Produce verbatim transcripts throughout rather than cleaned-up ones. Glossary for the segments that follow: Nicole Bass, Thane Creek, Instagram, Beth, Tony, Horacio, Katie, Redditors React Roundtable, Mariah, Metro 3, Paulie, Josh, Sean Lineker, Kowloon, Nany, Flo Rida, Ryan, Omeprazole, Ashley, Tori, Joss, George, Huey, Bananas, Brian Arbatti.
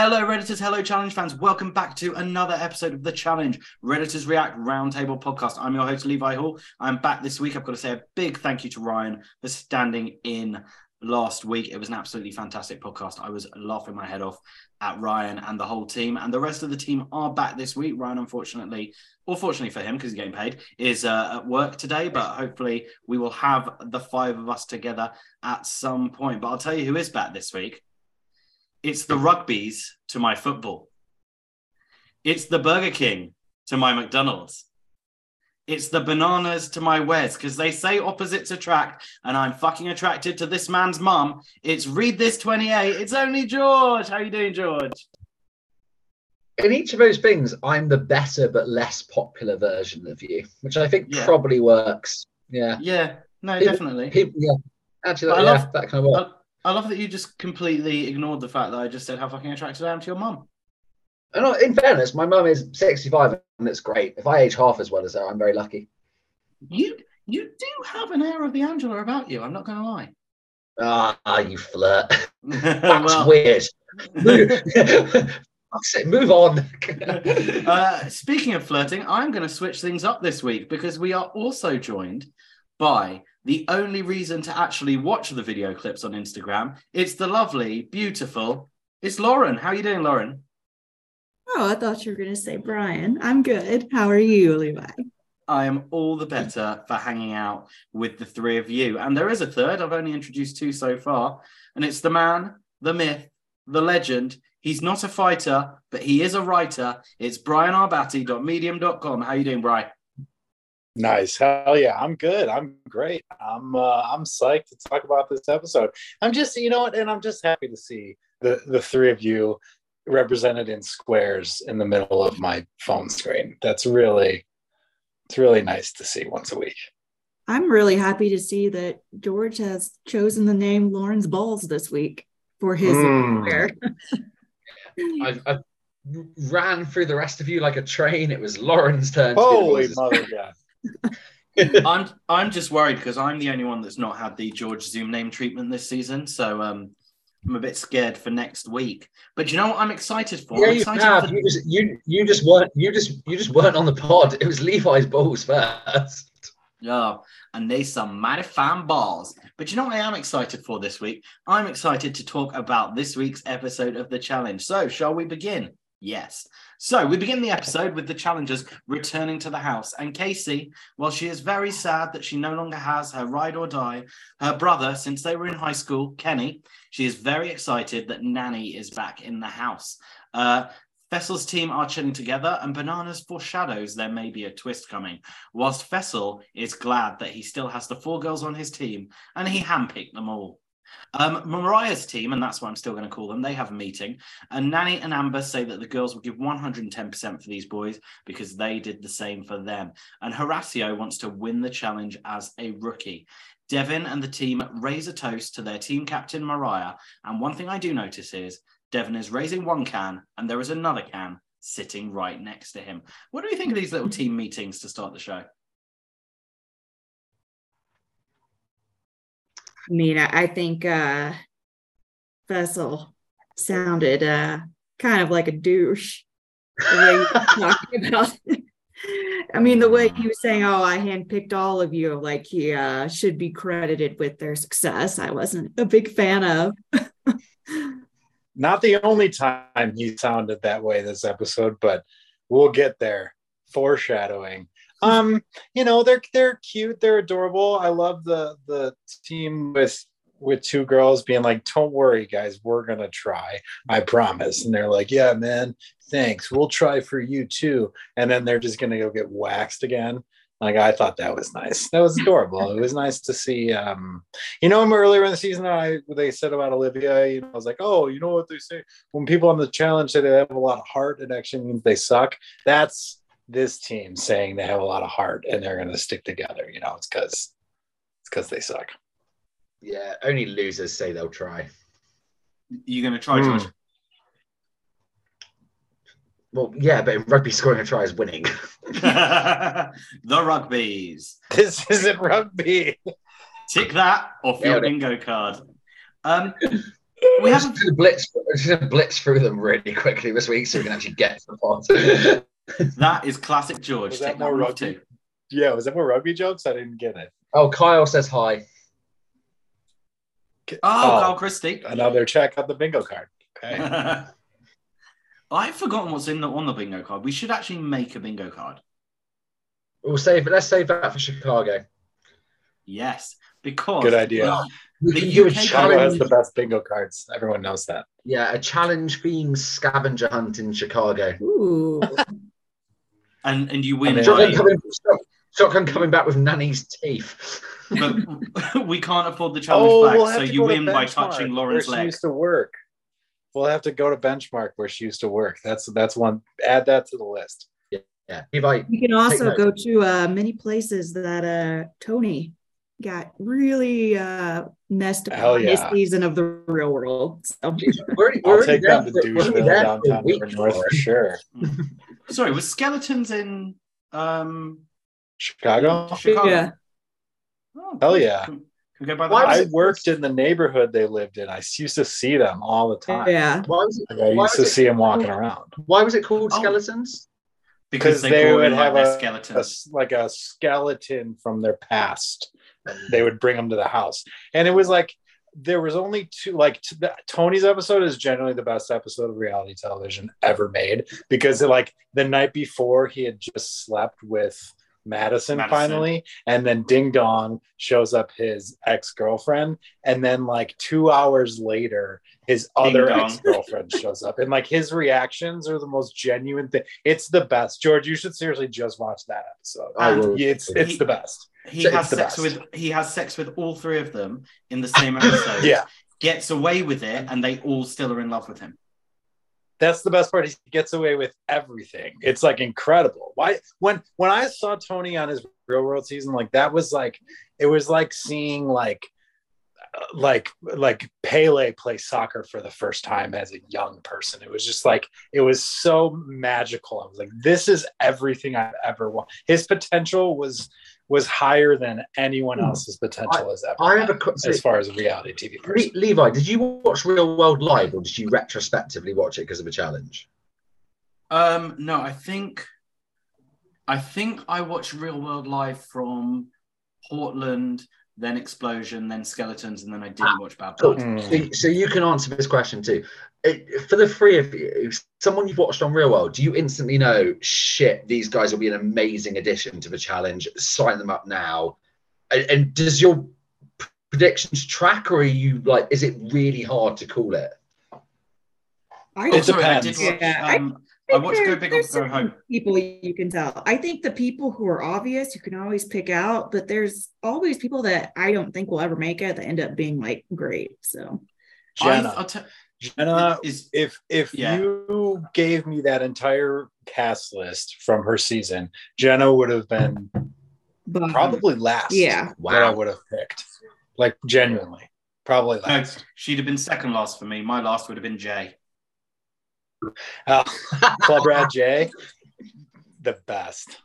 Hello Redditors, hello Challenge fans, welcome back to another episode of The Challenge, Redditors React Roundtable Podcast. I'm your host Levi Hall. I'm back this week. I've got to say a big thank you to Ryan for standing in last week. It was an absolutely fantastic podcast. I was laughing my head off at Ryan and the whole team, and the rest of the team are back this week. Ryan, unfortunately, or fortunately for him because he's getting paid, is uh, at work today, but hopefully we will have the five of us together at some point. But I'll tell you who is back this week. It's the rugbies to my football. It's the Burger King to my McDonald's. It's the bananas to my Wes, because they say opposites attract, and I'm fucking attracted to this man's mum. It's Read This twenty-eight. It's only George. How are you doing, George? In each of those things, I'm the better but less popular version of you, which I think yeah. probably works. Yeah. Yeah. No, people, definitely. People, yeah. Actually, that, yeah, love, that kind of works. I love that you just completely ignored the fact that I just said how fucking attracted I am to your mum. In fairness, my mum is sixty-five and it's great. If I age half as well as her, I'm very lucky. You you do have an air of the Angela about you, I'm not going to lie. Ah, oh, you flirt. That's well, weird. Move. Move on. uh, speaking of flirting, I'm going to switch things up this week because we are also joined by the only reason to actually watch the video clips on Instagram. It's the lovely, beautiful, it's Lauren. How are you doing, Lauren? Oh, I thought you were going to say Brian. I'm good. How are you, Levi? I am all the better for hanging out with the three of you. And there is a third. I've only introduced two so far. And it's the man, the myth, the legend. He's not a fighter, but he is a writer. It's Brian Arbatti dot medium dot com. How are you doing, Brian? Nice. Hell yeah. I'm good. I'm great. I'm uh, I'm psyched to talk about this episode. I'm just, you know what, and I'm just happy to see the, the three of you represented in squares in the middle of my phone screen. That's really, it's really nice to see once a week. I'm really happy to see that George has chosen the name Lauren's Balls this week for his mm. square. I've, I've ran through the rest of you like a train. It was Lauren's turn. Holy to mother of God. I'm I'm just worried because I'm the only one that's not had the George Zoom name treatment this season, so um, I'm a bit scared for next week. But you know what I'm excited for? Yeah, I'm excited you, have. For... You, just, you you just weren't you just you just weren't on the pod. It was Levi's balls first. Oh, and they some mighty fine balls. But you know what I am excited for this week? I'm excited to talk about this week's episode of The Challenge. So shall we begin? Yes. So we begin the episode with the challengers returning to the house, and Casey, while she is very sad that she no longer has her ride or die, her brother, since they were in high school, Kenny, she is very excited that Nany is back in the house. Uh, Fessel's team are chilling together, and Bananas foreshadows there may be a twist coming, whilst Fessel is glad that he still has the four girls on his team, and he handpicked them all. Um, Mariah's team, and that's what I'm still going to call them, they have a meeting, and Nany and Amber say that the girls will give one hundred ten percent for these boys because they did the same for them, and Horacio wants to win the challenge as a rookie. Devin and the team raise a toast to their team captain Mariah, and one thing I do notice is Devin is raising one can and there is another can sitting right next to him. What do you think of these little team meetings to start the show? I mean, I think uh, Fessel sounded uh, kind of like a douche. The way he was talking about it. I mean, the way he was saying, "Oh, I handpicked all of you," like he uh, should be credited with their success. I wasn't a big fan of. Not the only time he sounded that way this episode, but we'll get there. Foreshadowing. Um, you know, they're they're cute, they're adorable. I love the the team with with two girls being like, "Don't worry, guys, we're gonna try. I promise." And they're like, "Yeah, man, thanks. We'll try for you too." And then they're just gonna go get waxed again. Like, I thought that was nice. That was adorable. It was nice to see. Um, you know, earlier in the season, I they said about Olivia. You know, I was like, "Oh, you know what they say when people on the challenge say they have a lot of heart, it actually means they suck." That's this team saying they have a lot of heart and they're going to stick together. You know, it's because it's because they suck. Yeah, only losers say they'll try. You're going to try, mm. George? Well, yeah, but in rugby, scoring a try is winning. The rugbies. This isn't rugby. Tick that off your bingo card. Um, We have to blitz. We're just gonna blitz through them really quickly this week, so we can actually get to the pod. That is classic George. Was that more rugby? Yeah, was that more rugby jokes? I didn't get it. Oh, Kyle says hi. Oh, oh Kyle Christie. Another check on the bingo card. Okay. I've forgotten what's in the, on the bingo card. We should actually make a bingo card. We'll save it. Let's save that for Chicago. Yes, because good idea. Well, the U K Chicago has the best bingo cards. Everyone knows that. Yeah, a challenge themed scavenger hunt in Chicago. Ooh. and and you win. Shotgun coming, shotgun coming back with Nanny's teeth. But we can't afford the challenge oh, back, we'll so you win by touching Lauren's leg. She used to work. We'll have to go to Benchmark where she used to work. That's that's one. Add that to the list. Yeah. yeah. Levi, you can also go to uh, many places that uh, Tony got really uh, messed up in his season of the real world. So. We're, we're I'll take down to Doucheville downtown for north for sure. Sorry, was Skeletons in um, Chicago? Chicago? Yeah. Oh, hell yeah. Can, can go by the I worked in the neighborhood they lived in. I used to see them all the time. Yeah. Why was it, I used to it, see them walking around. Why was it called oh. Skeletons? Because they, they would have a, a, like a skeleton from their past. They would bring them to the house, and it was like there was only two. Like t- Tony's episode is generally the best episode of reality television ever made, because like the night before he had just slept with Madison, Madison. finally, and then Ding Dong shows up, his ex-girlfriend, and then like two hours later his Ding other Dong. ex-girlfriend shows up, and like his reactions are the most genuine thing. It's the best. George, you should seriously just watch that episode. I will. It's it's he, the best. He so has sex best. with he has sex with all three of them in the same episode. Yeah, gets away with it, and they all still are in love with him. That's the best part. He gets away with everything. It's like incredible. Why when when I saw Tony on his Real World season, like that was like it was like seeing like like like Pele play soccer for the first time as a young person. It was just like it was so magical. I was like, this is everything I've ever wanted. His potential was was higher than anyone else's potential has ever. I have a, so as far as a reality T V person. Le- Levi, did you watch Real World live, or did you retrospectively watch it because of a challenge? Um, no, I think I think I watched Real World live from Portland, then Explosion, then Skeletons, and then I didn't ah, watch Bad Blood. Cool. So, so you can answer this question too. It, for the three of you, someone you've watched on Real World, do you instantly know, shit, these guys will be an amazing addition to the challenge, sign them up now? And, and does your predictions track, or are you like, is it really hard to call it? I, it sorry, depends. I did watch, yeah. um, I, I watched there, Go Big or Go Home. People you can tell. I think the people who are obvious, you can always pick out, but there's always people that I don't think will ever make it that end up being like great. So, Jenna. I, I'll t- Jenna, is, if if yeah. you gave me that entire cast list from her season, Jenna would have been but, probably last. Yeah, wow. That I would have picked. Like genuinely, probably last. No, she'd have been second last for me. My last would have been Jay. Uh, Club Rat Jay, the best.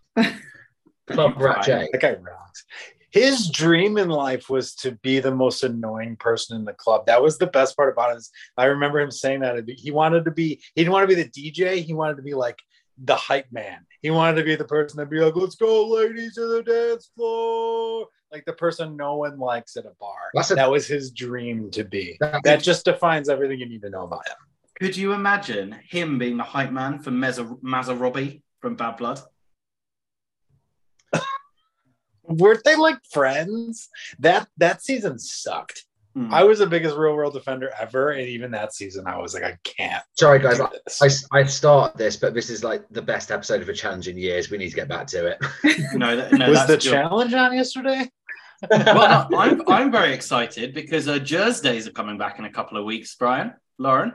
Club Rat Jay, that guy rocks. His dream in life was to be the most annoying person in the club. That was the best part about it. I remember him saying that he wanted to be, he didn't want to be the D J. He wanted to be like the hype man. He wanted to be the person that'd be like, let's go ladies to the dance floor. Like the person no one likes at a bar. A, that was his dream to be. That just defines everything you need to know about him. Could you imagine him being the hype man for Meza, Maza Robbie from Bad Blood? Weren't they like friends? That that season sucked. Mm. I was the biggest Real World defender ever, and even that season, I was like, I can't. Sorry, guys, I, I, I start this, but this is like the best episode of a challenge in years. We need to get back to it. no, that, no, was that's the good. challenge on yesterday? Well, no, I'm I'm very excited because uh, Jersey Days are coming back in a couple of weeks. Brian, Lauren.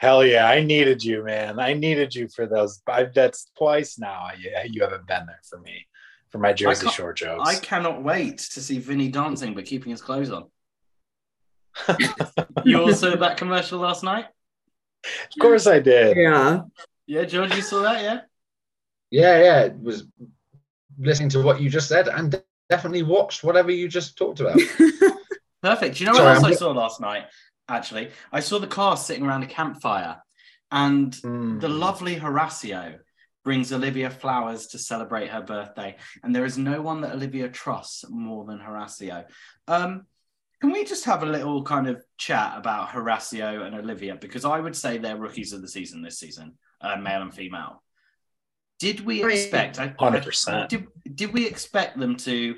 Hell yeah, I needed you, man. I needed you for those. I've, that's twice now. I, you haven't been there for me, for my Jersey Shore jokes. I cannot wait to see Vinny dancing but keeping his clothes on. You all saw that commercial last night? Of course I did. Yeah. Yeah, George, you saw that, yeah? Yeah, yeah. It was listening to what you just said and definitely watched whatever you just talked about. Perfect. Do you know Sorry, what else I'm... I saw last night? Actually, I saw the cast sitting around a campfire, and mm. the lovely Horacio brings Olivia flowers to celebrate her birthday. And there is no one that Olivia trusts more than Horacio. Um, can we just have a little kind of chat about Horacio and Olivia? Because I would say they're rookies of the season this season, uh, male and female. Did we expect... one hundred percent. Did, did we expect them to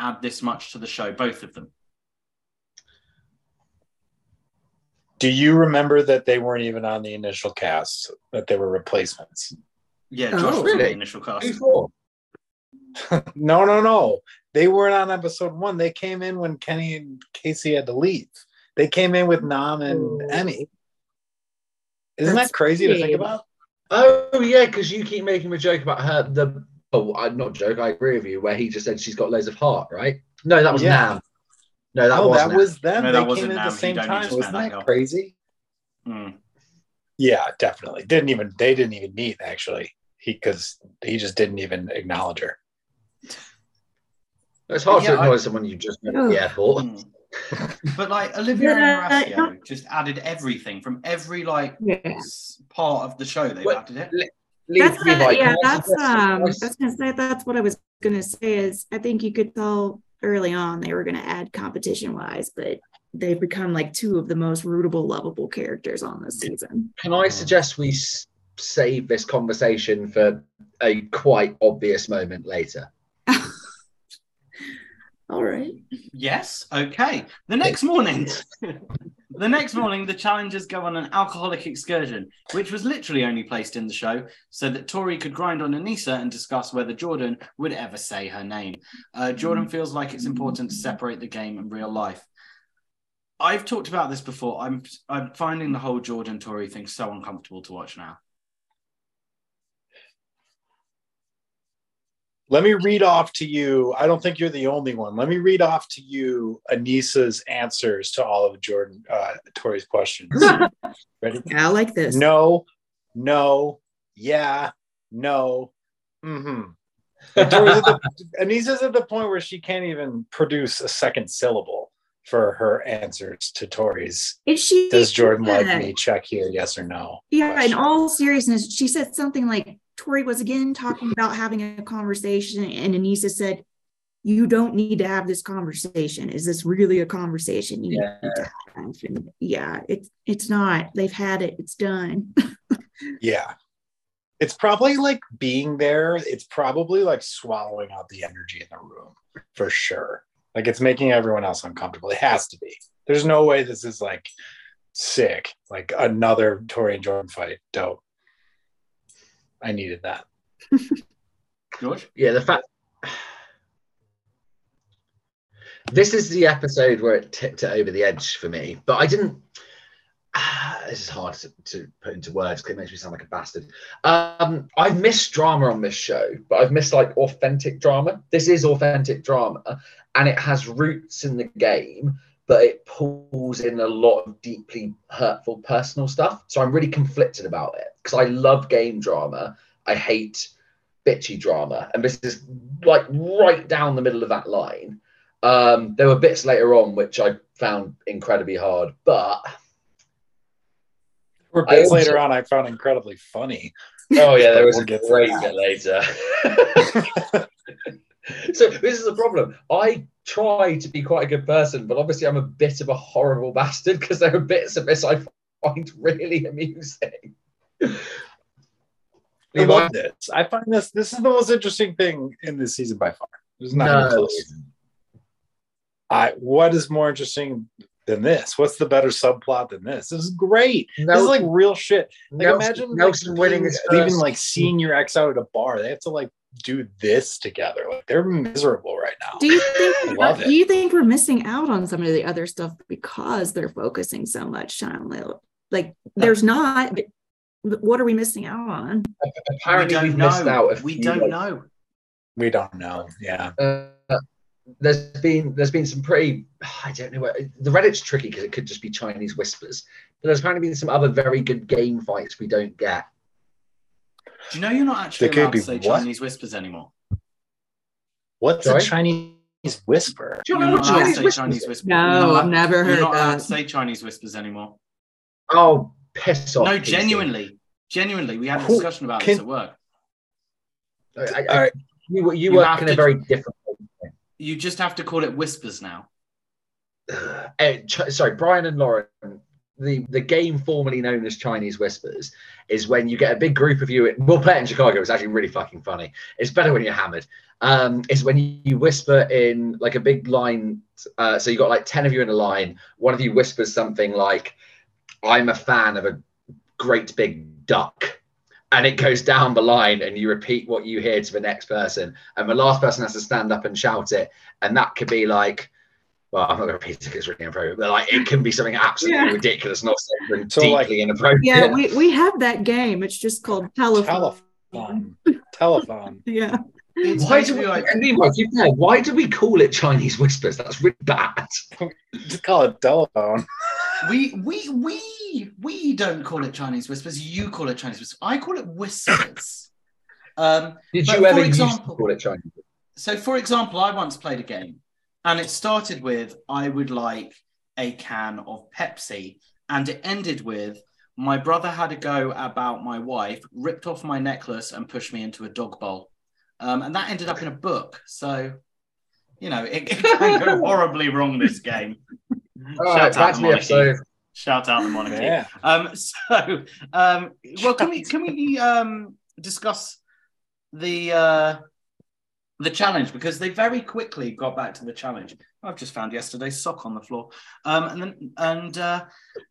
add this much to the show, both of them? Do you remember that they weren't even on the initial cast, that they were replacements? Yeah, Josh oh, really? was on the initial cast. Cool. no, no, no. They weren't on episode one. They came in when Kenny and Casey had to leave. They came in with Nam and Emmy. Isn't That's that crazy me. to think about? Oh, yeah, because you keep making a joke about her. The oh, Not joke, I agree with you, where he just said she's got loads of heart, right? No, that was yeah. Nam. No, that, no, that was them. No, they that came in at the same time. Wasn't that help. crazy? Mm. Yeah, definitely. Didn't even they didn't even meet actually. He because he just didn't even acknowledge her. It's hard yeah, to acknowledge someone you just met at the airport. Mm. But like Olivia yeah, and Horacio yeah. just added everything from every like yeah. part of the show. They added it. Le- that's Le- what, yeah, that's um. I was gonna say that's what I was gonna say is I think you could tell. Early on, they were going to add competition-wise, but they've become like two of the most rootable, lovable characters on this season. Can I suggest we s- save this conversation for a quite obvious moment later? All right. Yes. Okay. The next morning, the next morning, the challengers go on an alcoholic excursion, which was literally only placed in the show so that Tori could grind on Anissa and discuss whether Jordan would ever say her name. Uh, Jordan feels like it's important to separate the game and real life. I've talked about this before. I'm I'm finding the whole Jordan Tori thing so uncomfortable to watch now. Let me read off to you. I don't think you're the only one. Let me read off to you Anissa's answers to all of Jordan uh, Tori's questions. Ready? Yeah, I like this. No, no, yeah, no. Mm-hmm. At the, Anissa's at the point where she can't even produce a second syllable for her answers to Tori's. If she does Jordan uh, like me? Check here, yes or no. Yeah, question. In all seriousness, she said something like, Tori was again talking about having a conversation, and Anissa said, you don't need to have this conversation. Is this really a conversation you yeah. need to have? And yeah, it's it's not. They've had it. It's done. Yeah. It's probably like being there. It's probably like swallowing out the energy in the room, for sure. Like it's making everyone else uncomfortable. It has to be. There's no way this is like sick. Like another Tori and Jordan fight. Dope. I needed that. George? Yeah, the fact... This is the episode where it tipped it over the edge for me, but I didn't... Ah, this is hard to, to put into words because it makes me sound like a bastard. Um, I've missed drama on this show, but I've missed like authentic drama. This is authentic drama, and it has roots in the game, but it pulls in a lot of deeply hurtful personal stuff. So I'm really conflicted about it because I love game drama. I hate bitchy drama. And this is like right down the middle of that line. Um, there were bits later on, which I found incredibly hard, but. There were bits also... later on I found incredibly funny. Oh yeah, there was a great bit later. So this is the problem. I try to be quite a good person, but obviously I'm a bit of a horrible bastard because there are bits of this I find really amusing. I love this. I find this, this is the most interesting thing in this season by far. There's not no. even close. I, what is more interesting than this? What's the better subplot than this? This is great. Nelson, this is like real shit. Like Nelson, imagine Nelson like, winning this even first. Like seeing your ex out at a bar. They have to like do this together. Like they're miserable right now. Do you think Love do you think we're missing out on some of the other stuff because they're focusing so much on Lil? Like there's not, but what are we missing out on? Apparently we don't we've know. Missed out if we don't like, know. We don't know. Yeah. Uh, there's been there's been some pretty I don't know what the Reddit's tricky because it could just be Chinese whispers. But there's apparently been some other very good game fights we don't get. Do you know you're not actually allowed to say what? Chinese whispers anymore? What's Sorry? a Chinese Chinese whisper. You know, Chinese say Chinese whisper. No, I've never heard that. I don't say Chinese whispers anymore. Oh, piss off. No, genuinely. Genuinely, we had a discussion about this at work. I, I, right. You, you, you work in a very different way. You just have to call it whispers now. Uh, sorry, Brian and Lauren, the, the game formerly known as Chinese whispers is when you get a big group of you. We'll play it in Chicago. It's actually really fucking funny. It's better when you're hammered. Um, it's when you whisper in like a big line. Uh, so you've got like ten of you in a line. One of you whispers something like, I'm a fan of a great big duck. And it goes down the line and you repeat what you hear to the next person. And the last person has to stand up and shout it. And that could be like, well, I'm not going to repeat it because it's really inappropriate, but like, it can be something absolutely yeah. ridiculous, not something so deeply like, inappropriate. Yeah, we, we have that game. It's just called telephone. Telephone. telephone. Yeah. Why do, we, like, why do we call it Chinese whispers? That's really bad. Just call it telephone. We we we we don't call it Chinese whispers. You call it Chinese whispers. I call it whispers. Um, Did you ever example, used to call it Chinese whispers? So, for example, I once played a game, and it started with "I would like a can of Pepsi," and it ended with "My brother had a go about my wife, ripped off my necklace, and pushed me into a dog bowl." Um, and that ended up in a book. So, you know, it, it can go horribly wrong, this game. All Shout, right, out the monarchy. Shout out the monarchy. Yeah. Um, so, um, well, can we, can we um, discuss the, uh, the challenge? Because they very quickly got back to the challenge. I've just found yesterday's sock on the floor. Um, and then, and uh,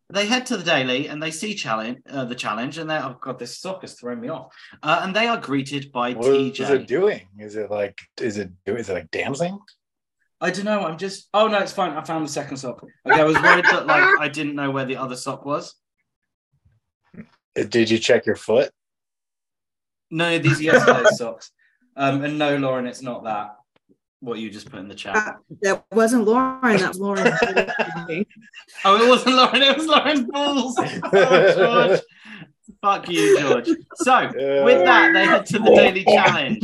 they head to the daily and they see challenge, uh, the challenge, and they're, oh God, this sock has thrown me off. Uh, and they are greeted by what T J. What is it doing? Is it like, is it, is it like dancing? I don't know. I'm just, oh no, it's fine. I found the second sock. Okay, I was worried that like I didn't know where the other sock was. Did you check your foot? No, these are yesterday's socks. Um, and no, Lauren, it's not that. What you just put in the chat. Uh, that wasn't Lauren. That was Lauren. Oh, it wasn't Lauren. It was Lauren's balls. Oh, George. Fuck you, George. So with that, they head to the daily challenge.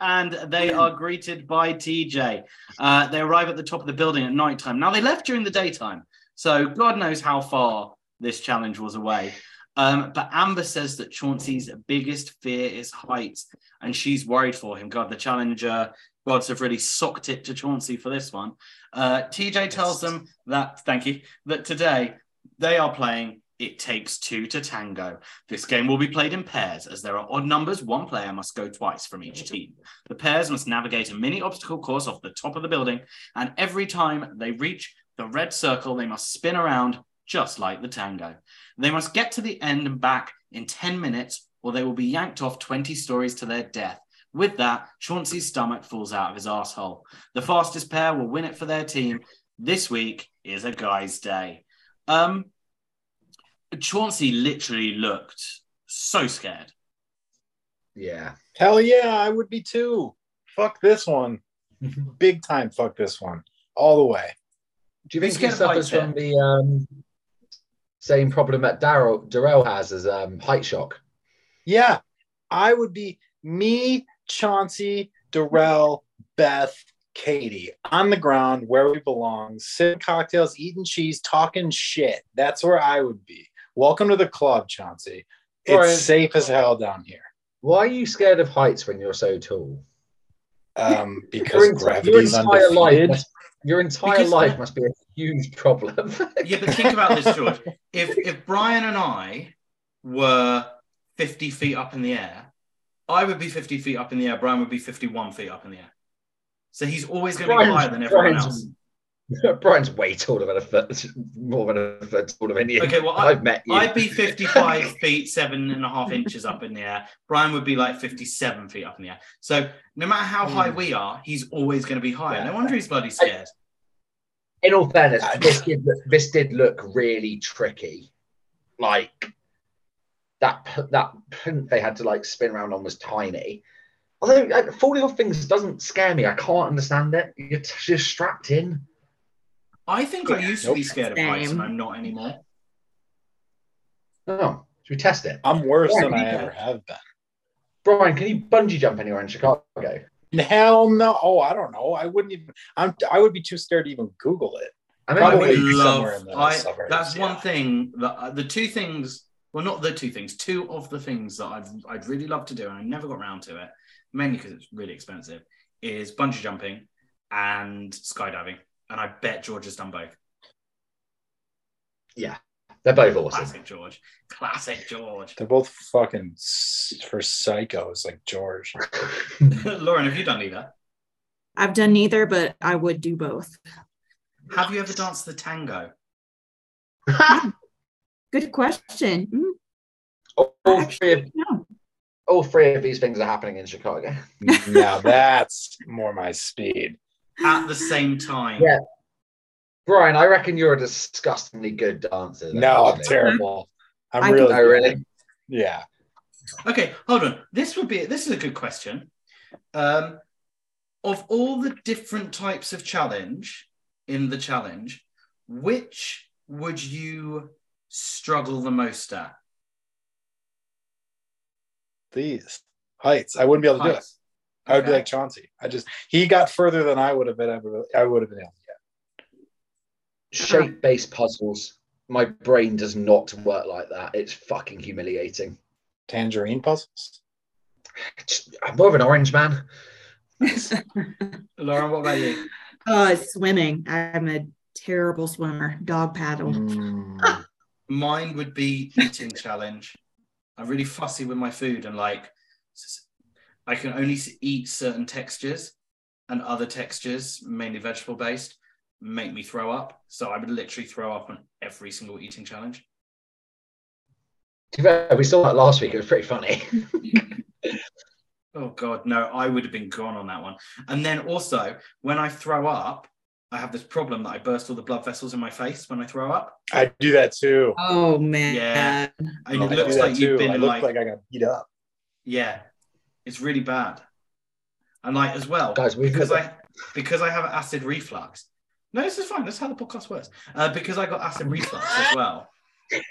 And they are greeted by T J. Uh, they arrive at the top of the building at nighttime. Now, they left during the daytime, so God knows how far this challenge was away. Um, but Amber says that Chauncey's biggest fear is heights, and she's worried for him. God, the challenger gods have really socked it to Chauncey for this one. Uh, T J tells them that, thank you, that today they are playing It Takes Two to Tango. This game will be played in pairs. As there are odd numbers, one player must go twice from each team. The pairs must navigate a mini obstacle course off the top of the building, and every time they reach the red circle, they must spin around just like the tango. They must get to the end and back in ten minutes, or they will be yanked off twenty stories to their death. With that, Chauncey's stomach falls out of his asshole. The fastest pair will win it for their team. This week is a guy's day. Um... Chauncey literally looked so scared. Yeah. Hell yeah, I would be too. Fuck this one. Big time fuck this one. All the way. Do you think he suffers from the um, same problem that Darrell, Darrell has as um, height shock? Yeah. I would be me, Chauncey, Darrell, Beth, Katie on the ground where we belong, sipping cocktails, eating cheese, talking shit. That's where I would be. Welcome to the club, Chauncey. It's Lauren, safe as hell down here. Why are you scared of heights when you're so tall? Um, because gravity's undefeated. Your entire because, life must be a huge problem. Yeah, but think about this, George. If if Brian and I were fifty feet up in the air, I would be fifty feet up in the air. Brian would be fifty-one feet up in the air. So he's always going to Brian's, be higher than everyone Brian's, else. Brian's way taller than a foot, more than a foot taller than you. Okay, well, I've I, met you. I'd be fifty-five feet, seven and a half inches up in the air. Brian would be like fifty-seven feet up in the air. So no matter how mm. high we are, he's always going to be higher. Yeah. No wonder he's bloody scared. In all fairness, this, did look, this did look really tricky. Like, that, that punt they had to, like, spin around on was tiny. Although uh, falling off things doesn't scare me. I can't understand it. You're just strapped in. I think yeah, I used nope. to be scared of heights, and I'm not anymore. Oh, should we test it? I'm worse Brian, than I ever have been. Brian, can you bungee jump anywhere in Chicago? Hell no. Oh, I don't know. I wouldn't even, I'm, I would be too scared to even Google it. I mean, Probably I love, in the I, that's yeah. one thing, that the two things, well, not the two things, two of the things that I've, I'd really love to do, and I never got around to it, mainly because it's really expensive, is bungee jumping and skydiving. And I bet George has done both. Yeah, they're both awesome. Classic George. Classic George. They're both fucking for psychos like George. Lauren, have you done either? I've done neither, but I would do both. Have you ever danced the tango? Good question. Mm-hmm. all, all, three of, all three of these things are happening in Chicago. Now that's more my speed. At the same time. Yeah. Brian, I reckon you're a disgustingly good dancer. Though, no, I'm terrible. I'm I really, really. Yeah. Okay, hold on. This would be, this is a good question. Um, of all the different types of challenge in the challenge, which would you struggle the most at? These heights. I wouldn't be able to heights. do it. I would okay. be like Chauncey. I just, he got further than I would have been. I would, I would have been able. Shape-based puzzles. My brain does not work like that. It's fucking humiliating. Tangerine puzzles? Just, I'm more of an orange man. Lauren, what about you? Oh, it's swimming. I'm a terrible swimmer. Dog paddle. Mm. Mine would be eating challenge. I'm really fussy with my food and like, I can only eat certain textures and other textures, mainly vegetable-based, make me throw up. So I would literally throw up on every single eating challenge. We saw that last week. It was pretty funny. Oh, God, no. I would have been gone on that one. And then also, when I throw up, I have this problem that I burst all the blood vessels in my face when I throw up. I do that too. Oh, man. Yeah. It oh, looks like too. you've been I look like... like I got beat up. Yeah. It's really bad. And like, as well, guys, we because, I, because I have acid reflux, No, this is fine. That's how the podcast works. Uh, because I got acid reflux as well.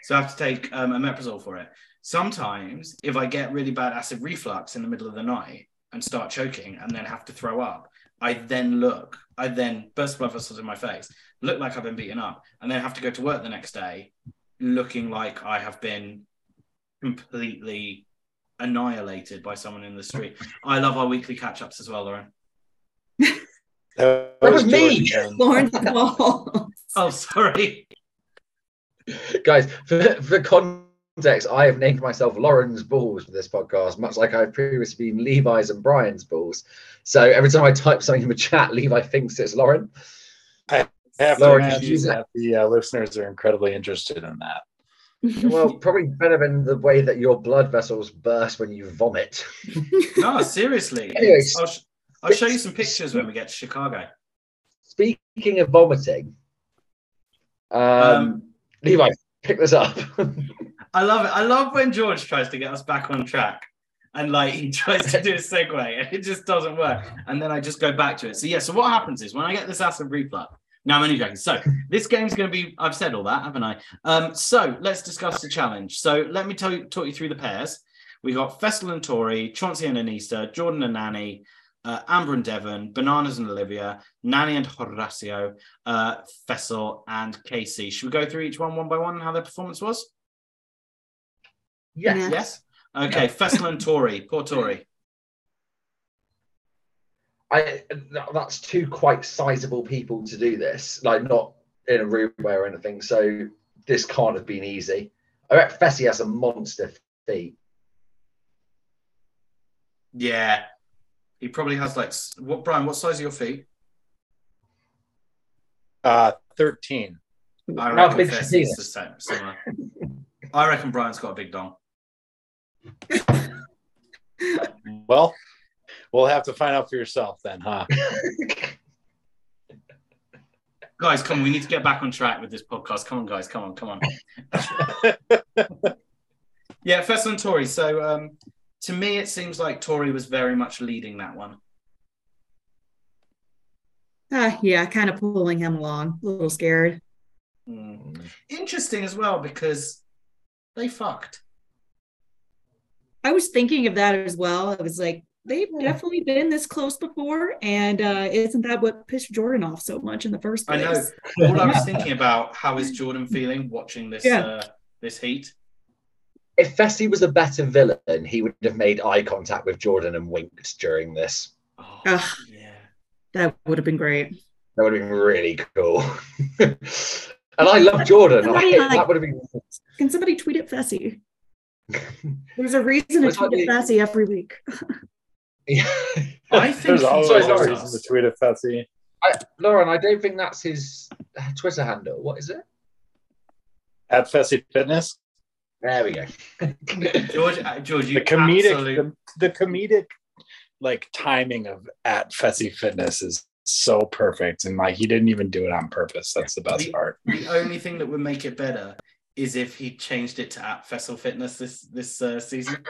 So I have to take um, omeprazole for it. Sometimes if I get really bad acid reflux in the middle of the night and start choking and then have to throw up, I then look, I then burst blood vessels in my face, look like I've been beaten up, and then have to go to work the next day looking like I have been completely annihilated by someone in the street. I love our weekly catch-ups as well, Lauren. That was, that was me, Lauren. Oh, sorry, guys. For, for context, I have named myself Lauren's Balls for this podcast, much like I've previously been Levi's and Brian's Balls. So every time I type something in the chat, Levi thinks it's Lauren. I have Lauren, to imagine that the uh, listeners are incredibly interested in that. Well, probably better than the way that your blood vessels burst when you vomit. No, seriously. Anyways. I'll show you some pictures when we get to Chicago. Speaking of vomiting, um, um, Levi, pick this up. I love it. I love when George tries to get us back on track and like he tries to do a segue and it just doesn't work. And then I just go back to it. So yeah, so what happens is when I get this acid reflux, no, I'm only joking. So this game's going to be, I've said all that, haven't I? Um, so let's discuss the challenge. So let me tell you, talk you through the pairs. We got Fessel and Tori, Chauncey and Anissa, Jordan and Nany, Uh, Amber and Devin, Bananas and Olivia, Nany and Horacio, uh, Fessel and Casey. Should we go through each one, one by one, and how their performance was? Yes. Yes? Okay, yeah. Fessel and Tori. Poor Tori. I, that's two quite sizable people to do this, like not in a room or anything, so this can't have been easy. I bet Fessy has a monster feet. Yeah. He probably has like what, Brian? What size are your feet? Uh, thirteen. I reckon it's the same. Similar. I reckon Brian's got a big dong. Well, we'll have to find out for yourself then, huh? Guys, come on! We need to get back on track with this podcast. Come on, guys! Come on! Come on! Yeah, Fessel and Tori. So. Um, To me, it seems like Tori was very much leading that one. Uh, yeah, kind of pulling him along. A little scared. Mm. Interesting as well, because they fucked. I was thinking of that as well. It was like, they've definitely been this close before, and uh, isn't that what pissed Jordan off so much in the first place? I know. All I was thinking about, how is Jordan feeling watching this yeah. uh, this heat? If Fessy was a better villain, he would have made eye contact with Jordan and winked during this. Oh, uh, yeah. That would have been great. That would have been really cool. And I love Jordan. Somebody, I, like, that would have been. Can somebody tweet at Fessy? There's a reason to tweet at Fessy every week. Yeah. I think there's always sorry, a reason to tweet at Fessy. I, Lauren, I don't think that's his Twitter handle. What is it? At Fessy Fitness. There we go. George, uh, George, you the comedic, absolutely... the, the comedic, like timing of at Fessy Fitness is so perfect, and like he didn't even do it on purpose. That's the best the, part. The only thing that would make it better is if he changed it to at Fessel Fitness this this uh, season.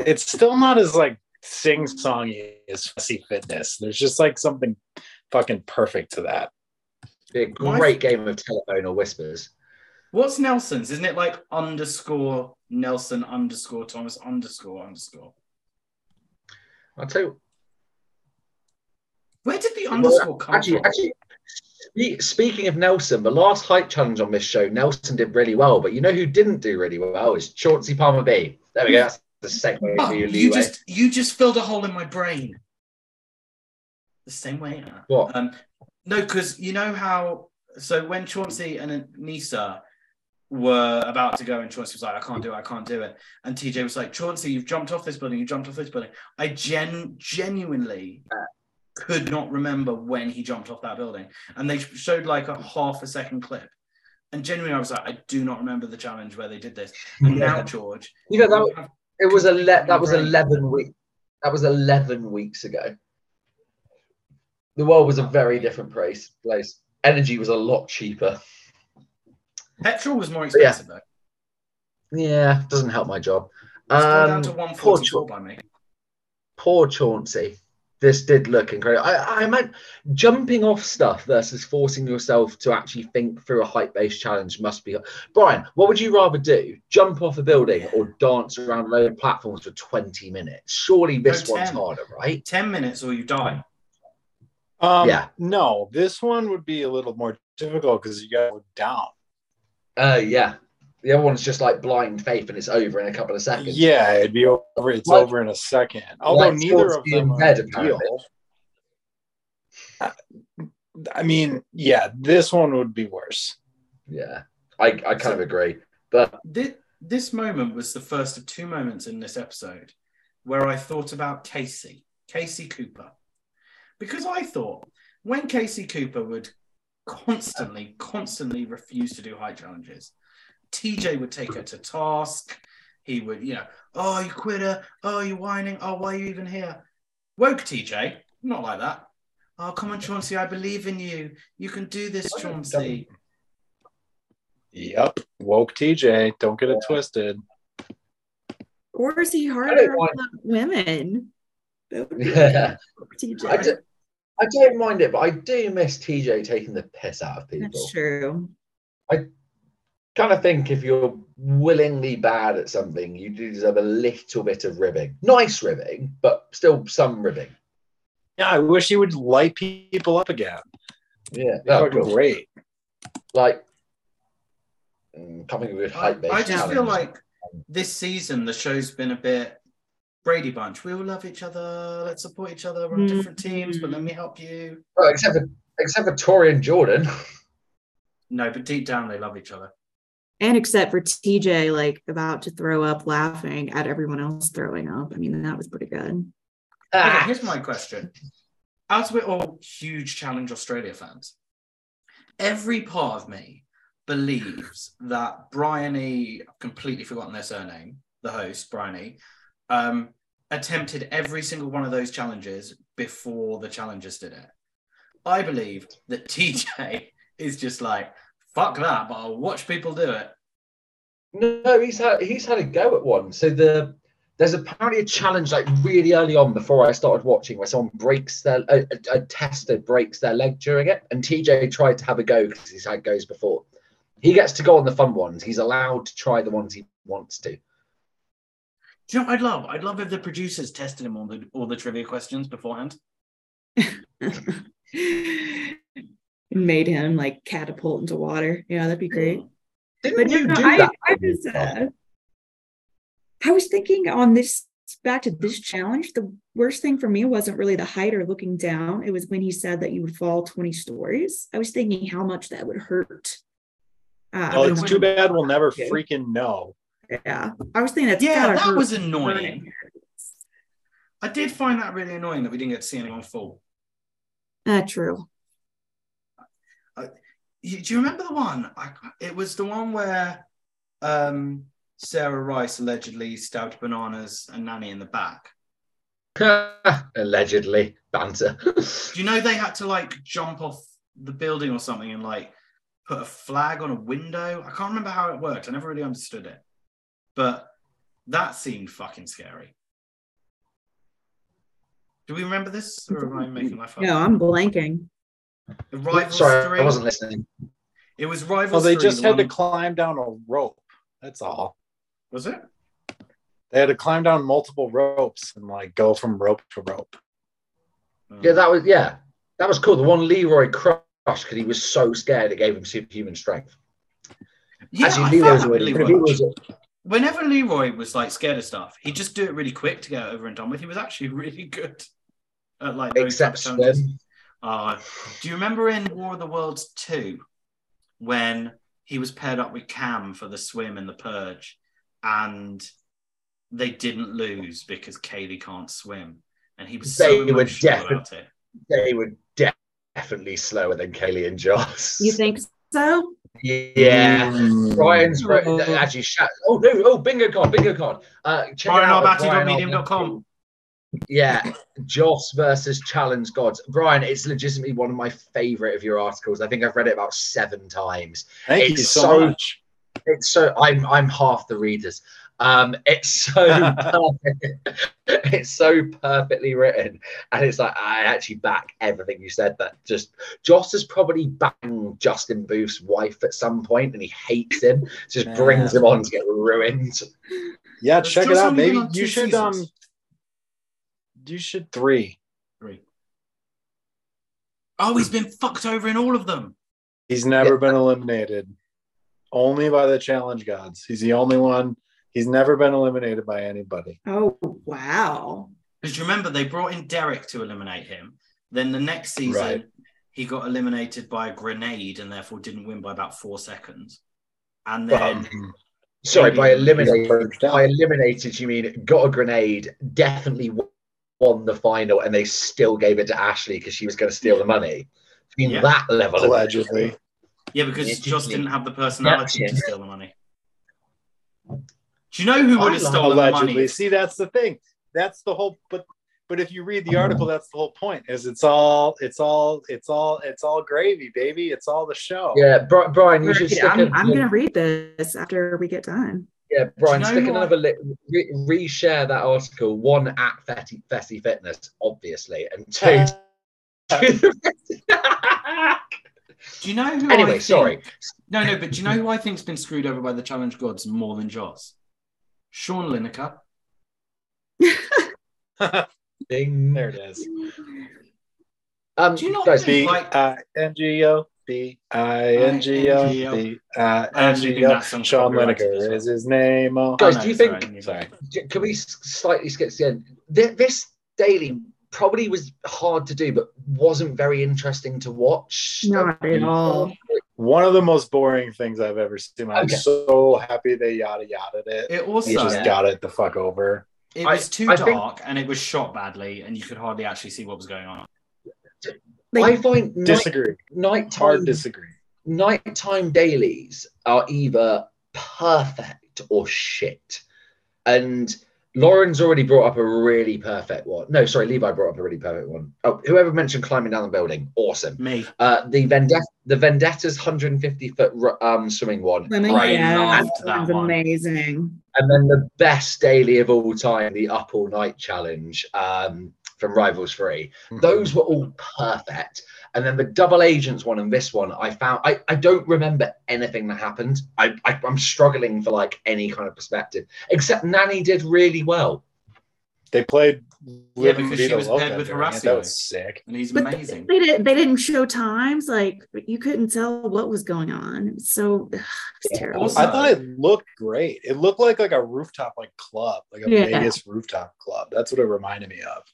It's still not as like sing-songy as Fessy Fitness. There's just like something fucking perfect to that. A great game of telephone or whispers. What's Nelson's? Isn't it like underscore Nelson underscore Thomas underscore underscore? I'll tell you. Where did the underscore well, come actually, from? Actually, speaking of Nelson, the last hype challenge on this show, Nelson did really well, but you know who didn't do really well is Chauncey Palmer B. There we go. That's the segue oh, for you, you just You just filled a hole in my brain. The same way. Huh? What? Um, no, because you know how... So when Chauncey and Anissa were about to go and Chauncey was like, I can't do it, I can't do it. And T J was like, Chauncey, you've jumped off this building, you jumped off this building. I gen genuinely could not remember when he jumped off that building. And they showed like a half a second clip. And genuinely I was like, I do not remember the challenge where they did this. And yeah. now, George... You know, that was, it was, ele that was eleven weeks. That was eleven weeks ago. The world was a very different place. place. Energy was a lot cheaper. Petrol was more expensive, yeah. though. Yeah, doesn't help my job. It's um, down to one forty-four by me. Poor Chauncey. This did look incredible. I, I meant jumping off stuff versus forcing yourself to actually think through a height-based challenge must be... Brian, what would you rather do? Jump off a building or dance around low platforms for twenty minutes? Surely this no, one's harder, right? ten minutes or you die. Um, yeah. No, this one would be a little more difficult because you got to go down. Uh, yeah. The other one's just like blind faith and it's over in a couple of seconds. Yeah, it'd be over. It's like, over in a second. Although like neither of them are ideal. I, I mean, yeah, this one would be worse. Yeah, I, I kind so, of agree. But this, this moment was the first of two moments in this episode where I thought about Casey, Casey Cooper. Because I thought when Casey Cooper would constantly, constantly refuse to do height challenges, T J would take her to task. He would, you know, oh, you quitter. Oh, you're whining. Oh, why are you even here? Woke T J. Not like that. Oh, come on, Chauncey. I believe in you. You can do this, Chauncey. Yep. Woke T J. Don't get it twisted. Or is he harder on women? Yeah. T J. I don't mind it, but I do miss T J taking the piss out of people. That's true. I kind of think if you're willingly bad at something, you do deserve a little bit of ribbing. Nice ribbing, but still some ribbing. Yeah, I wish he would light people up again. Yeah, that would be great. Like, coming with hype based. I just feel like this season the show's been a bit Brady Bunch. We all love each other. Let's support each other. We're on different teams, but let me help you. Well, except for except for Tori and Jordan. No, but deep down they love each other. And except for T J, like about to throw up, laughing at everyone else throwing up. I mean, that was pretty good. Ah. Okay, here's my question: as we're all huge Challenge Australia fans, every part of me believes that Brian E. I've completely forgotten their surname. The host, Brian E. Um, attempted every single one of those challenges before the challengers did it. I believe that T J is just like, fuck that, but I'll watch people do it. No, he's had, he's had a go at one. So the there's apparently a challenge like really early on before I started watching where someone breaks their, a, a tester breaks their leg during it, and T J tried to have a go because he's had goes before. He gets to go on the fun ones. He's allowed to try the ones he wants to. Do you know what I'd love? I'd love if the producers tested him on the, all the trivia questions beforehand. Made him like catapult into water. Yeah, that'd be great. Didn't but you no, do I, that? I, was, uh, I was thinking on this, back to this challenge, the worst thing for me wasn't really the height or looking down. It was when he said that you would fall twenty stories. I was thinking how much that would hurt. Uh, well, it's too bad we'll never freaking know. Yeah, I was thinking that's yeah, that was annoying. I did find that really annoying that we didn't get to see anyone fall. Uh, true. Uh, you, do you remember the one? I, it was the one where um, Sarah Rice allegedly stabbed Bananas and Nany in the back. Allegedly, banter. Do you know they had to like jump off the building or something and like put a flag on a window? I can't remember how it worked. I never really understood it. But that seemed fucking scary. Do we remember this? Or am I making my phone? No, I'm blanking. Rivals Sorry, three. I wasn't listening. It was Rivals. Well, they three, just the had one... to climb down a rope. That's all. Was it? They had to climb down multiple ropes and like go from rope to rope. Oh. Yeah, that was yeah, that was cool. The one Leroy crushed because he was so scared it gave him superhuman strength. Yeah, Actually, I Leroy's already, Leroy's whenever Leroy was like scared of stuff, he'd just do it really quick to get over and done with. He was actually really good at like those except uh, do you remember in War of the Worlds two when he was paired up with Cam for the swim and the purge, and they didn't lose because Kaylee can't swim, and he was they so emotional about it. They were def definitely slower than Kaylee and Joss. You think so? Yeah, mm. Ryan's actually shut. Oh no! Oh, bingo card, bingo card. Uh, Brian Arbatti dot medium dot com. Yeah, Joss versus Challenge Gods. Brian, it's legitimately one of my favorite of your articles. I think I've read it about seven times. Thank it's you so, so much. It's so I'm I'm half the readers. Um, it's so perfect. It's so perfectly written, and it's like I actually back everything you said. That just Joss has probably banged Justin Booth's wife at some point, and he hates him. Just yeah. brings him on to get ruined. Yeah, There's check it out. Maybe you should seasons. um, you should three, three. Oh, he's been fucked over in all of them. He's never yeah. been eliminated, only by the Challenge Gods. He's the only one. He's never been eliminated by anybody. Oh, wow. Because remember, they brought in Derek to eliminate him. Then the next season, right. he got eliminated by a grenade and therefore didn't win by about four seconds. And then... Um, sorry, by eliminated, by eliminated, you mean got a grenade, definitely won the final, and they still gave it to Ashley because she was going to steal the money. I mean, yeah. that level. Allegedly. Yeah, because Allegedly. Joss didn't have the personality yeah. to steal the money. Do you know who would have stolen allegedly. the money? See, that's the thing. That's the whole. But but if you read the article, that's the whole point. Is it's all it's all it's all it's all gravy, baby. It's all the show. Yeah, Brian, you should. Stick I'm, I'm gonna read this after we get done. Yeah, Brian, you know stick another link. Re reshare that article. One at Fessy, Fessy Fitness, obviously, and two. Do you know who? Anyway, I think, sorry. No, no, but do you know who I think's been screwed over by the Challenge Gods more than Joss? Sean Lineker. Ding, there it is. Um, do you know guys, B I N G O B I N G O B I N G O. Sean Lineker is his name. Oh, guys, no, do you sorry, think? Sorry. Can we slightly skip to the end? This, this daily probably was hard to do, but wasn't very interesting to watch. Not at all. One of the most boring things I've ever seen. I'm okay. so happy they yada yada'd it. It also they just yeah. got it the fuck over. It was I, too I dark think, and it was shot badly, and you could hardly actually see what was going on. I find disagree. Night, nighttime, Hard disagree. Nighttime dailies are either perfect or shit. And Lauren's already brought up a really perfect one. No, sorry, Levi brought up a really perfect one. Oh, whoever mentioned climbing down the building, awesome. Me. Uh, the Vendetta. The Vendetta's one hundred fifty foot um, swimming one. Swimming, I yeah, loved that was one. Amazing. And then the best daily of all time, the Up All Night Challenge um, from Rivals three. Mm-hmm. Those were all perfect. And then the double agents one and this one, I found, I, I don't remember anything that happened. I, I, I'm struggling for like any kind of perspective, except Nany did really well. They played. Yeah, because she was paired with Horacio. That was sick. And he's but amazing. They, they, didn't, they didn't show times. Like, you couldn't tell what was going on. It was so ugh, it's terrible. Also, I thought it looked great. It looked like like a rooftop like club, like a yeah. Vegas rooftop club. That's what it reminded me of.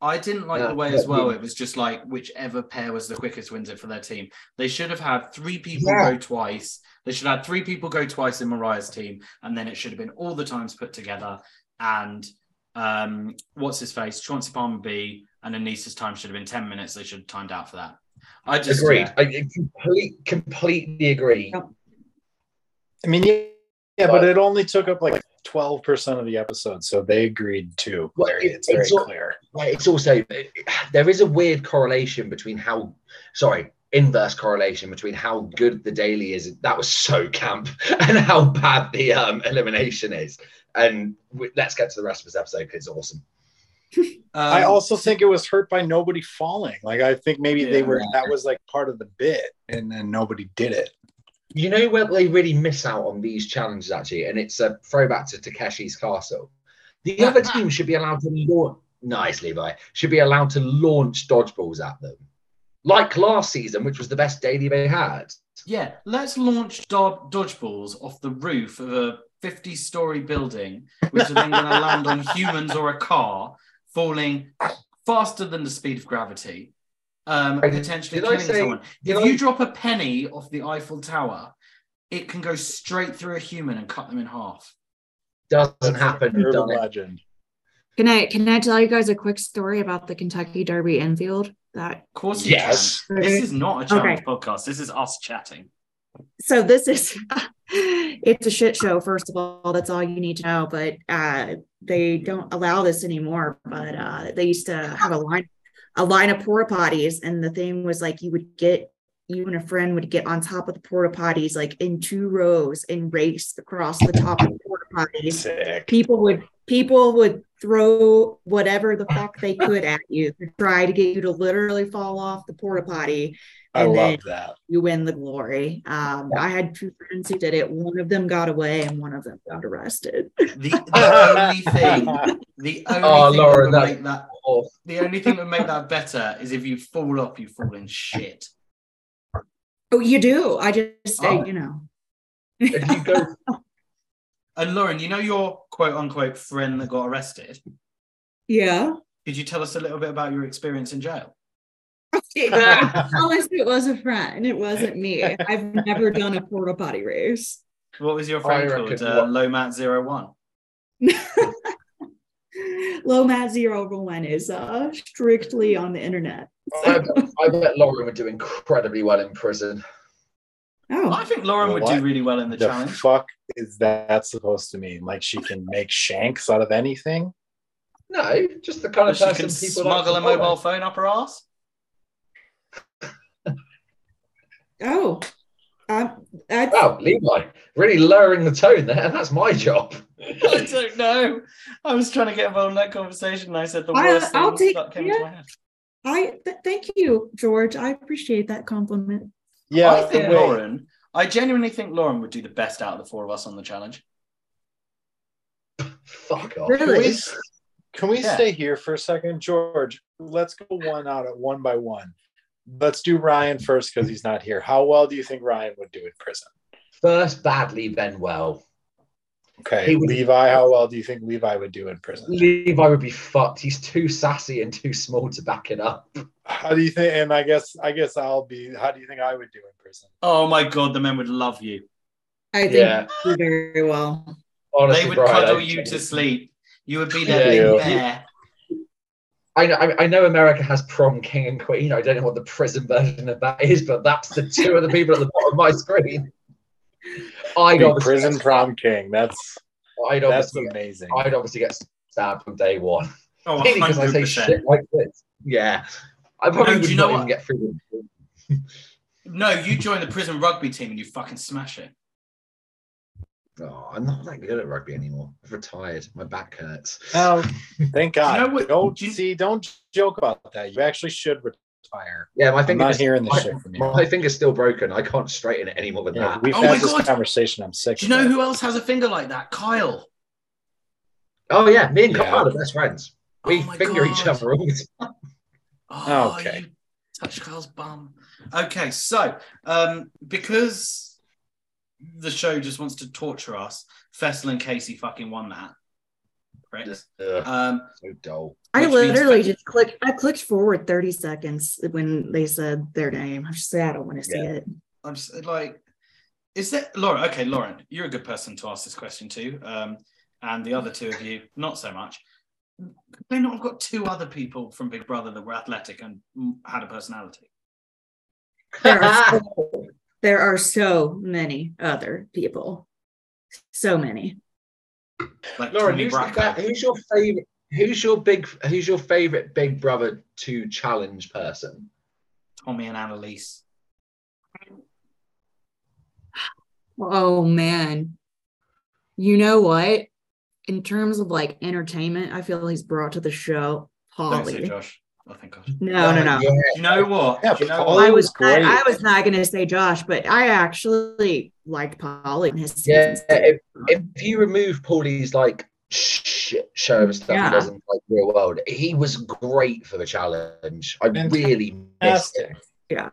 I didn't like yeah. the way as well. It was just like whichever pair was the quickest wins it for their team. They should have had three people yeah. go twice. They should have had three people go twice in Mariah's team, and then it should have been all the times put together. And um what's his face Chauncey Palmer B and Anissa's time should have been ten minutes. They should have timed out for that. I just agreed. Yeah. I complete, completely agree. I mean yeah, yeah but, but it only took up like twelve percent of the episode, so they agreed too. Well, it, it's, it's very al- clear. Right, it's also it, there is a weird correlation between how sorry inverse correlation between how good the daily is, that was so camp, and how bad the um elimination is. And we, let's get to the rest of this episode because it's awesome. Um, I also think it was hurt by nobody falling. Like, I think maybe yeah, they were, that was like part of the bit, and then nobody did it. You know where they really miss out on these challenges, actually? And it's a throwback to Takeshi's Castle. The other team should be allowed to launch, nice Levi, should be allowed to launch dodgeballs at them. Like last season, which was the best daily they had. Yeah, let's launch do- dodgeballs off the roof of a fifty-story building, which are then going to land on humans or a car, falling faster than the speed of gravity, um, potentially killing someone. If you drop a penny off the Eiffel Tower, it can go straight through a human and cut them in half. Doesn't happen. Urban legend. Can I can I tell you guys a quick story about the Kentucky Derby infield? That of course, yes. Can. This is not a challenge okay. podcast. This is us chatting. So this is it's a shit show. First of all, that's all you need to know. But uh, they don't allow this anymore. But uh, they used to have a line a line of porta potties, and the thing was like you would get you and a friend would get on top of the porta potties like in two rows and race across the top of the porta potties. Sick. People would. People would throw whatever the fuck they could at you to try to get you to literally fall off the porta potty. I love that. You win the glory. Um, I had two friends who did it. One of them got away, and one of them got arrested. The, the only thing, the only oh, thing Lauren, that would make that awful. the only thing that would make that better is if you fall off, you fall in shit. Oh, you do. I just, oh. uh, you know. If you go. And Lauren, you know your quote-unquote friend that got arrested? Yeah. Could you tell us a little bit about your experience in jail? I promise it was a friend. It wasn't me. I've never done a porta potty race. What was your friend oh, called? Uh, Lomat zero one? Lomat zero one is uh, strictly on the internet. So. I, bet, I bet Lauren would do incredibly well in prison. Oh. I think Lauren would what? do really well in the, the challenge. The fuck is that supposed to mean? Like she can make shanks out of anything? No, just the kind of person people smuggle a mobile phone up her ass. oh, um, that's... wow, Levi, really lowering the tone there. That's my job. I don't know. I was trying to get involved in that conversation, and I said the worst I, I'll thing take, that came yeah, to my head. I th- thank you, George. I appreciate that compliment. Yeah, I think Lauren, I genuinely think Lauren would do the best out of the four of us on the challenge. Fuck off. Really? Can we, can we yeah. stay here for a second? George, let's go one out at one by one. Let's do Ryan first because he's not here. How well do you think Ryan would do in prison? First, badly, then well. Okay, would, Levi, how well do you think Levi would do in prison? Levi would be fucked. He's too sassy and too small to back it up. How do you think, and I guess I guess I'll be, how do you think I would do in prison? Oh my God, the men would love you. I think yeah. you do very well. Honestly, they would Brian, cuddle you to sleep. You would be there. Yeah, yeah. there. I know, I know America has prom king and queen. I don't know what the prison version of that is, but that's the two of the people at the bottom of my screen. I'd obviously prison prom king. That's I'd that's get, amazing. I'd obviously get stabbed from day one. Oh, one hundred percent. Because I say shit like this. Yeah, I probably no, would not even get freedom. No, you join the prison rugby team and you fucking smash it. Oh, I'm not that good at rugby anymore. I've retired. My back hurts. Oh, thank God. You know what, don't you, see, don't joke about that. You actually should retire. fire. Yeah, my thing. I'm not is, hearing the shit from you. My finger's still broken. I can't straighten it any more than yeah, that. We've oh had this God. conversation. I'm sick. Do you know who else has a finger like that? Kyle. Oh yeah, me and yeah. Kyle are best friends. We oh finger God. each other all the time. Oh, okay. Touch Kyle's bum. Okay, so um, because the show just wants to torture us, Fessel and Casey fucking won that. Correct. Ugh, um, so dull. I literally just clicked. I clicked forward thirty seconds when they said their name. I'm just like, I don't want to yeah. see it. I'm just like, is that Lauren? Okay, Lauren, you're a good person to ask this question to, um, and the other two of you, not so much. They not have got two other people from Big Brother that were athletic and had a personality. There are so, there are so many other people. So many. Like Lauren, who's, the, who's your favorite? Who's your big? Who's your favorite Big Brother to challenge person? Tommy and Annalise. Oh man, you know what? In terms of like entertainment, I feel he's brought to the show. Paulie. Don't say Josh. I think I no, no, no. Yeah. You know what? Yeah, you know what? I was not, I was not going to say Josh, but I actually liked Paulie. In his yeah, if, if you remove Paulie's like shit show and stuff, yeah. he doesn't like real world. He was great for the challenge. I really missed it. Yeah.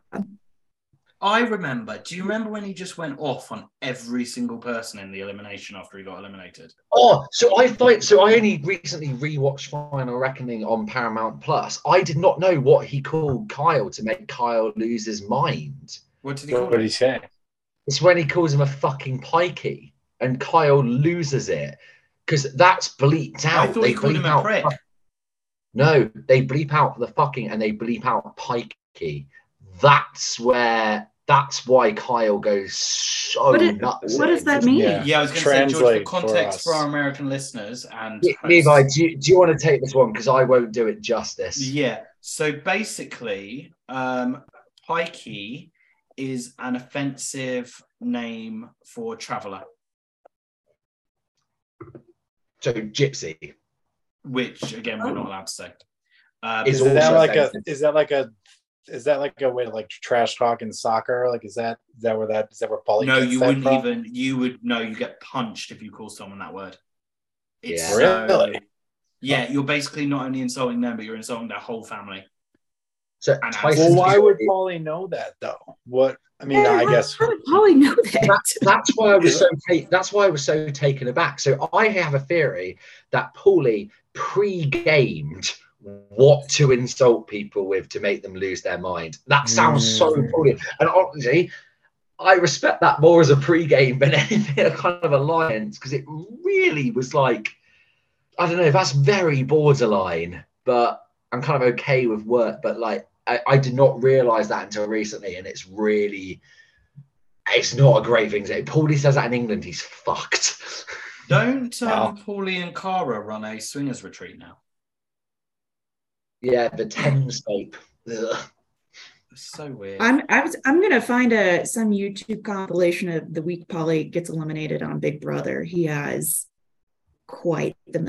I remember. Do you remember when he just went off on every single person in the elimination after he got eliminated? Oh, so I find, so I only recently rewatched Final Reckoning on Paramount Plus. I did not know what he called Kyle to make Kyle lose his mind. What did he call? What did he say? It's when he calls him a fucking pikey, and Kyle loses it because that's bleeped out. I thought they he called him a prick. No, they bleep out the fucking and they bleep out pikey. That's where, that's why Kyle goes so what it, nuts. What does that mean? Yeah, yeah I was going to say, George, for context for, for our American listeners and... Yeah, Levi, do you, do you want to take this one? Because I won't do it justice. Yeah, so basically, um, pikey is an offensive name for traveller. So, gypsy. Which, again, oh. we're not allowed to say. Uh, is, that like a, is that like a... Is that like a way to like trash talk in soccer? Like, is that is that where that is that where Paulie? No, you wouldn't from? even. You would no. You get punched if you call someone that word. It's yeah, so, really. Yeah, you're basically not only insulting them, but you're insulting their whole family. So, and well, why would Paulie know that though? What I mean, yeah, I why, guess how would Paulie know that? That's, that's why I was so. That's why I was so taken aback. So I have a theory that Paulie pre-gamed what to insult people with to make them lose their mind. That sounds mm. so brilliant. And honestly, I respect that more as a pre-game than anything, a kind of alliance, because it really was like, I don't know, that's very borderline, but I'm kind of okay with work. But like, I, I did not realize that until recently. And it's really, it's not a great thing. If Paulie says that in England, he's fucked. Don't um, wow. Paulie and Cara run a swingers retreat now? Yeah, the Thames tape. So weird. I'm I was, I'm gonna find a some YouTube compilation of the week Paulie gets eliminated on Big Brother. He has quite the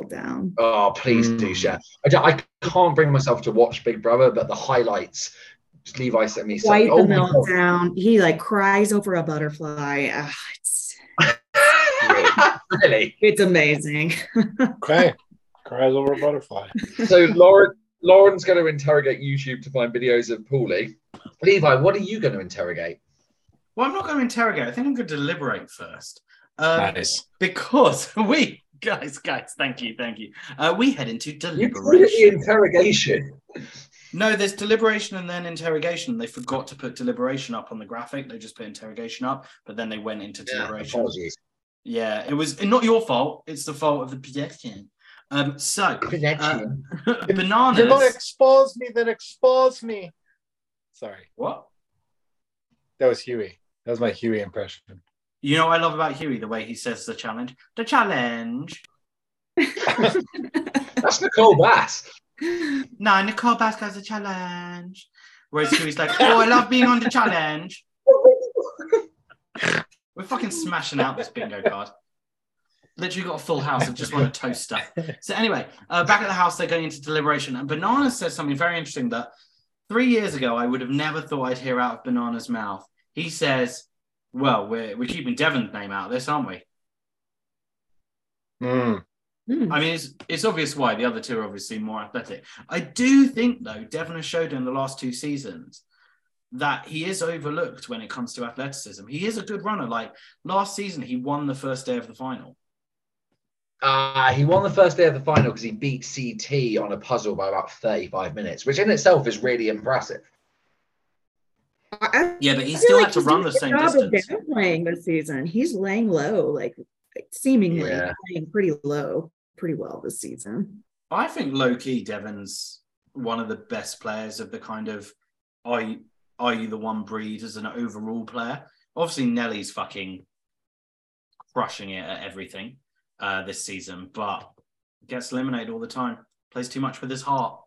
meltdown. Oh, please mm. do share. I, I can't bring myself to watch Big Brother, but the highlights. Levi sent me. Quite oh the meltdown. God. He like cries over a butterfly. Uh, it's really, it's amazing. Okay. Cries over a butterfly. So Lauren, Lauren's going to interrogate YouTube to find videos of Paulie. Levi, what are you going to interrogate? Well, I'm not going to interrogate. I think I'm going to deliberate first. Um, nice. Because we, guys, guys, thank you, thank you. Uh, we head into deliberation. You interrogation. No, there's deliberation and then interrogation. They forgot to put deliberation up on the graphic. They just put interrogation up, but then they went into yeah, deliberation. Apologies. Yeah, it was not your fault. It's the fault of the projection. Um, so, uh, Bananas. You're going to expose me, then expose me. Sorry. What? That was Huey. That was my Huey impression. You know what I love about Huey? The way he says the challenge. The challenge. That's Nicole Bass. No, Nicole Bass goes the challenge. Whereas Huey's like, oh, I love being on the challenge. We're fucking smashing out this bingo card. Literally got a full house and just want to toast stuff. So anyway, uh, back at the house, they're going into deliberation. And Banana says something very interesting that Three years ago, I would have never thought I'd hear out of Banana's mouth. He says, well, we're, we're keeping Devin's name out of this, aren't we? Mm. Mm. I mean, it's, it's obvious why. The other two are obviously more athletic. I do think, though, Devin has showed in the last two seasons that he is overlooked when it comes to athleticism. He is a good runner. Like, last season, he won the first day of the final. Uh, he won the first day of the final because he beat C T on a puzzle by about thirty-five minutes, which in itself is really impressive. I, yeah, but he still like had to run the same distance. Playing this season, he's laying low, like, like seemingly yeah. playing pretty low, pretty well this season. I think low-key Devin's one of the best players of the kind of are you, are you the one breed as an overall player. Obviously, Nelly's fucking crushing it at everything. Uh, this season, but gets eliminated all the time. Plays too much with his heart.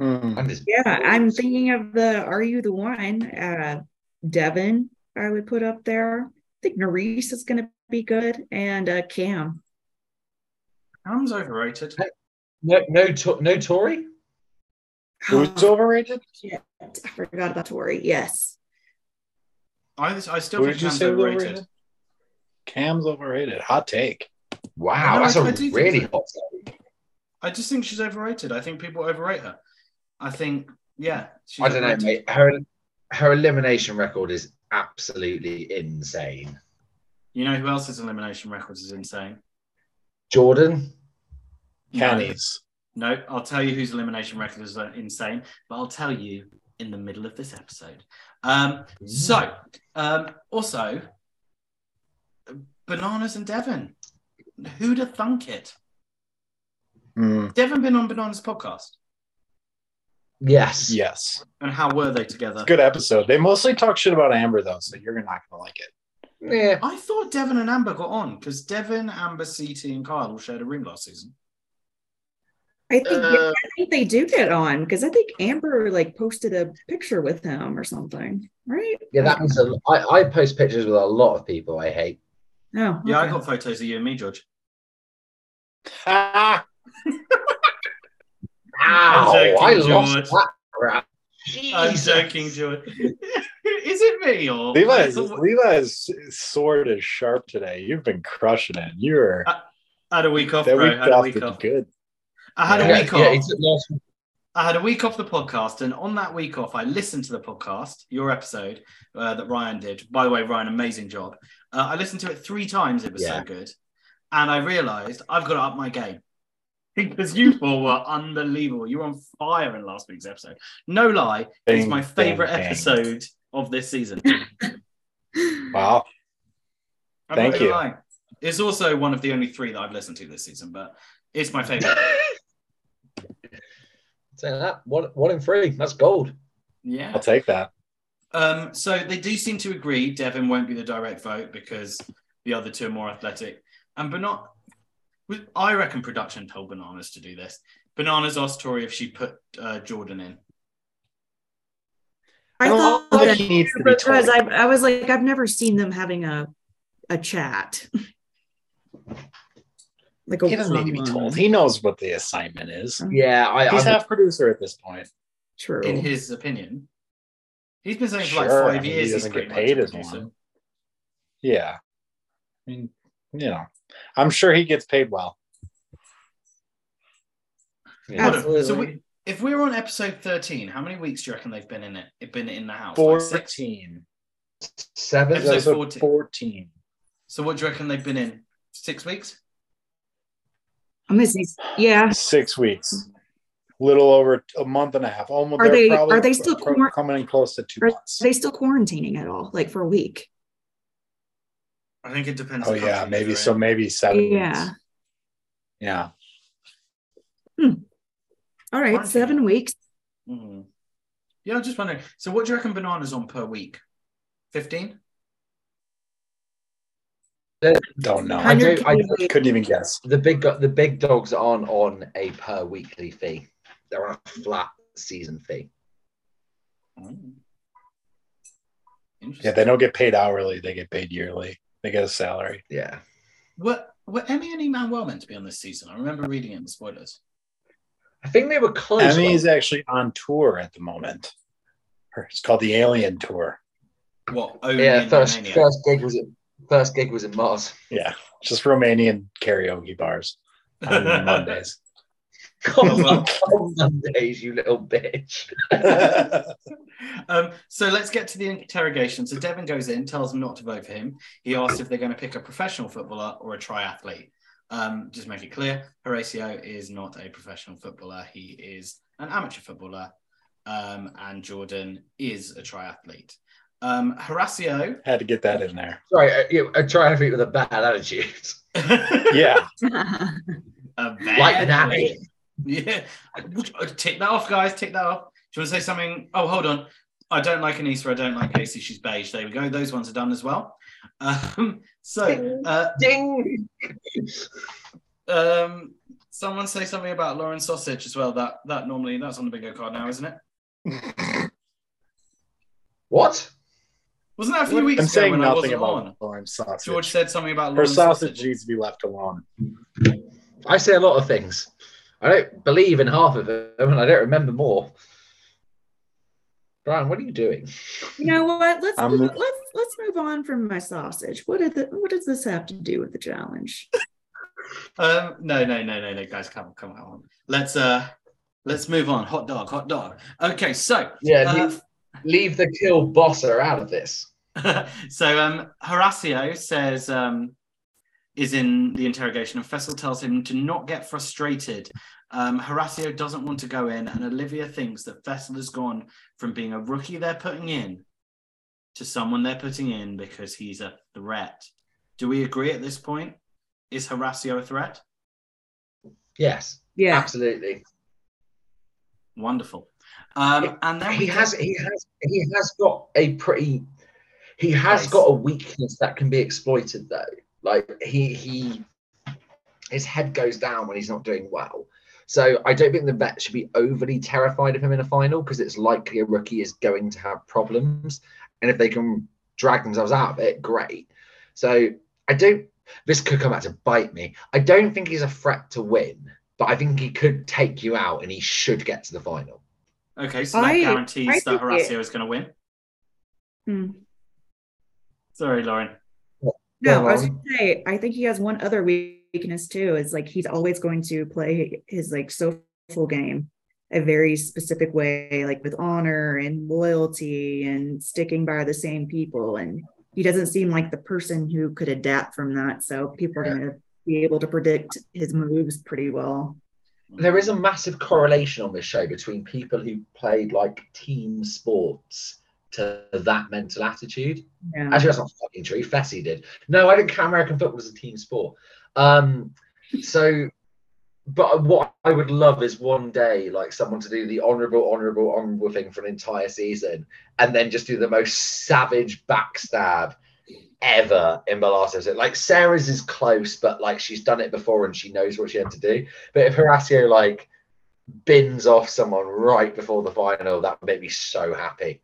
Mm. I'm just- yeah, I'm thinking of the Are You The One? Uh, Devin, I would put up there. I think Nerese is going to be good, and uh, Cam. Cam's overrated. No, no, to- no Tori? Who's oh, overrated? Shit. I forgot about Tori, yes. I, I still think Cam's overrated. overrated? Cam's overrated. Hot take. Wow, no, that's I, a I really hot take. I just think she's overrated. I think people overrate her. I think, yeah. She's I don't overrated. know, mate. Her, her elimination record is absolutely insane. You know who else's elimination record is insane? Jordan. Kenny's. No, no, I'll tell you whose elimination record is insane, but I'll tell you in the middle of this episode. Um, so, um, also... Bananas and Devin. Who'd have thunk it? Mm. Devin been on Bananas' podcast? Yes. Yes. And how were they together? Good episode. They mostly talk shit about Amber, though, so you're not going to like it. Yeah. I thought Devin and Amber got on, because Devin, Amber, C T, and Kyle all shared a room last season. I think, uh, yeah, I think they do get on, because I think Amber, like, posted a picture with him or something, right? Yeah, that was a, I, I post pictures with a lot of people I hate. Oh, yeah, okay. I got photos of you and me, George. Ah! I'm joking, I George. Lost that I'm joking, George. Is it me or Levi? Levi is sword is sharp today. You've been crushing it. You're. I had a week off, bro. I had a week off. Good. I had yeah, a week yeah, off. Yeah, I had a week off the podcast, and on that week off, I listened to the podcast, your episode uh, that Ryan did. By the way, Ryan, amazing job. Uh, I listened to it three times. It was yeah. so good. And I realized I've got to up my game because you four were unbelievable. You were on fire in last week's episode. No lie, bing, it's my favorite bing, episode bing. of this season. Wow. I'm Thank you. Lie. It's also one of the only three that I've listened to this season, but it's my favorite. Saying that one, one in three, that's gold. Yeah, I'll take that. Um, so they do seem to agree Devin won't be the direct vote because the other two are more athletic. And Banana, I reckon production told Bananas to do this. Bananas asked Tori if she put uh, Jordan in. I thought oh, that he because I, I was like, I've never seen them having a a chat. Like he doesn't need to be told. He knows what the assignment is. Yeah, I, he's I'm half a producer at this point. True. In his opinion, he's been saying for sure, like five years. I mean, he doesn't he's get paid as one. Yeah, I mean, you know, I'm sure he gets paid well. Yeah. Absolutely. So, we, if we were on episode thirteen, how many weeks do you reckon they've been in it? Been in the house? Fourteen. Like Seven. Episode fourteen. fourteen. So, what do you reckon they've been in? Six weeks. I'm gonna say, yeah, six weeks, little over a month and a half. Almost. Are they? Are they still quar- coming in close to two are months? Are they still quarantining at all? Like for a week? I think it depends. Oh on yeah, maybe so. In. Maybe seven. Yeah. Weeks. Yeah. Hmm. All right, quarantine. Seven weeks. Mm-hmm. Yeah, I'm just wondering. So, what do you reckon Bananas on per week? Fifteen. Don't know. I, do, I couldn't even guess. The big the big dogs aren't on a per weekly fee. They're on a flat season fee. Oh. Yeah, they don't get paid hourly. They get paid yearly. They get a salary. Yeah. What were Emmy and Emmanuel meant to be on this season? I remember reading it in the spoilers. I think they were close. Emmy is actually on tour at the moment. It's called the Alien Tour. Well, yeah, first, first gig was at, first gig was in Mars. Yeah, just Romanian karaoke bars on Mondays. Come on, Mondays, you little bitch. um, so let's get to the interrogation. So Devin goes in, tells them not to vote for him. He asks if they're going to pick a professional footballer or a triathlete. Um, just to make it clear, Horacio is not a professional footballer. He is an amateur footballer. Um, and Jordan is a triathlete. Um, Horacio... Had to get that in there. Sorry, a, a triathlete with a bad attitude. Yeah. A bad like an athlete. Yeah. Tick that off, guys. Tick that off. Do you want to say something? Oh, hold on. I don't like Anissa. I don't like Casey. She's beige. There we go. Those ones are done as well. Um, so... Uh, Ding! Um... Someone say something about Lauren sausage as well. That that normally that's on the bingo card now, isn't it? What? Wasn't that a few weeks I'm ago saying when nothing I wasn't about Lauren sausage? George said something about Lauren sausage. Her sausage needs to be left alone. I say a lot of things. I don't believe in half of them, and I don't remember more. Brian, what are you doing? You know what? Let's um, move, let's let's move on from my sausage. What did the, what does this have to do with the challenge? Um, no, no, no, no, no, guys, come, come on. Let's uh, let's move on. Hot dog, hot dog. Okay, so yeah, uh, leave, leave the kill bosser out of this. So um, Horacio says um, is in the interrogation, and Fessel tells him to not get frustrated. Um, Horacio doesn't want to go in, and Olivia thinks that Fessel has gone from being a rookie they're putting in to someone they're putting in because he's a threat. Do we agree at this point? Is Horacio a threat? Yes. Yeah. Absolutely. Wonderful. Um, it, and then he has, he has, he has got a pretty, he has nice. got a weakness that can be exploited though. Like he, he, his head goes down when he's not doing well. So I don't think the vet should be overly terrified of him in a final because it's likely a rookie is going to have problems, and if they can drag themselves out of it, great. So I don't. This could come out to bite me. I don't think he's a threat to win, but I think he could take you out and he should get to the final. Okay, so that I, guarantees I that Horacio it. is going to win. Hmm. Sorry, Lauren. No, Lauren. I was going to say, I think he has one other weakness too, is like he's always going to play his like social game a very specific way, like with honor and loyalty and sticking by the same people, and he doesn't seem like the person who could adapt from that. So people are yeah. going to be able to predict his moves pretty well. There is a massive correlation on this show between people who played like team sports to that mental attitude. Yeah. Actually, that's not fucking true. Fessy did. No, I didn't count American football as a team sport. Um, so, but what I would love is one day, like someone to do the honourable, honourable, honourable thing for an entire season, and then just do the most savage backstab ever in the last episode. Like Sarah's is close, but like she's done it before and she knows what she had to do. But if Horacio like bins off someone right before the final, that would make me so happy.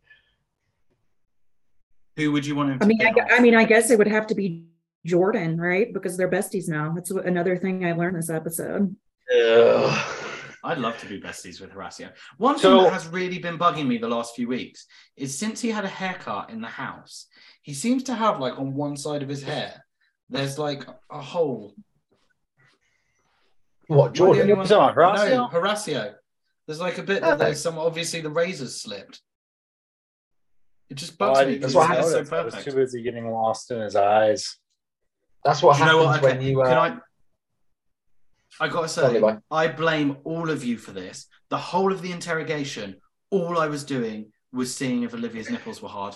Who would you want him to? I mean, I, I mean, I guess it would have to be Jordan, right? Because they're besties now. That's another thing I learned this episode. Ugh. I'd love to be besties with Horacio. One so, thing that has really been bugging me the last few weeks is since he had a haircut in the house, he seems to have like on one side of his hair, there's like a hole. What, Jordan? Anyone... No, Horacio? No, Horacio. There's like a bit that there's some, obviously the razor's slipped. It just bugs oh, me. That's what happened. So I was too busy getting lost in his eyes. That's what happens you know what? Okay. when you... Uh... Can I... I gotta say, Sorry, I blame all of you for this. The whole of the interrogation, all I was doing was seeing if Olivia's nipples were hard.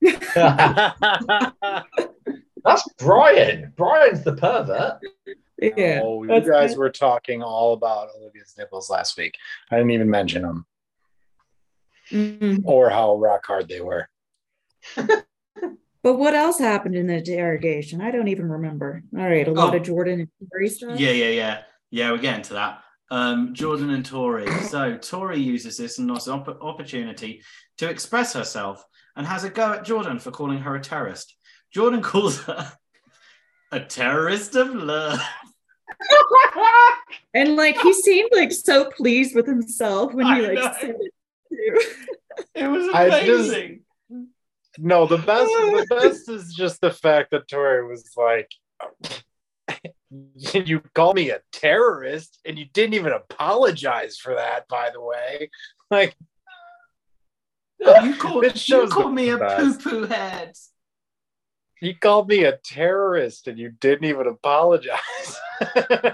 That's Brian. Brian's the pervert. Yeah. Oh, you guys were talking all about Olivia's nipples last week. I didn't even mention them. Mm-hmm. Or how rock hard they were. But what else happened in the interrogation? I don't even remember. All right, a lot oh. of Jordan and Tori stuff. Yeah, yeah, yeah. Yeah, we're getting to that. Um, Jordan and Tori. So Tori uses this as an opp- opportunity to express herself and has a go at Jordan for calling her a terrorist. Jordan calls her a terrorist of love. And like he seemed like so pleased with himself when he like said it too. It was amazing. Just, no, the best the best is just the fact that Tori was like, you call me a terrorist and you didn't even apologize for that, by the way. Like, you called, you called me a poo-poo head. You called me a terrorist and you didn't even apologize.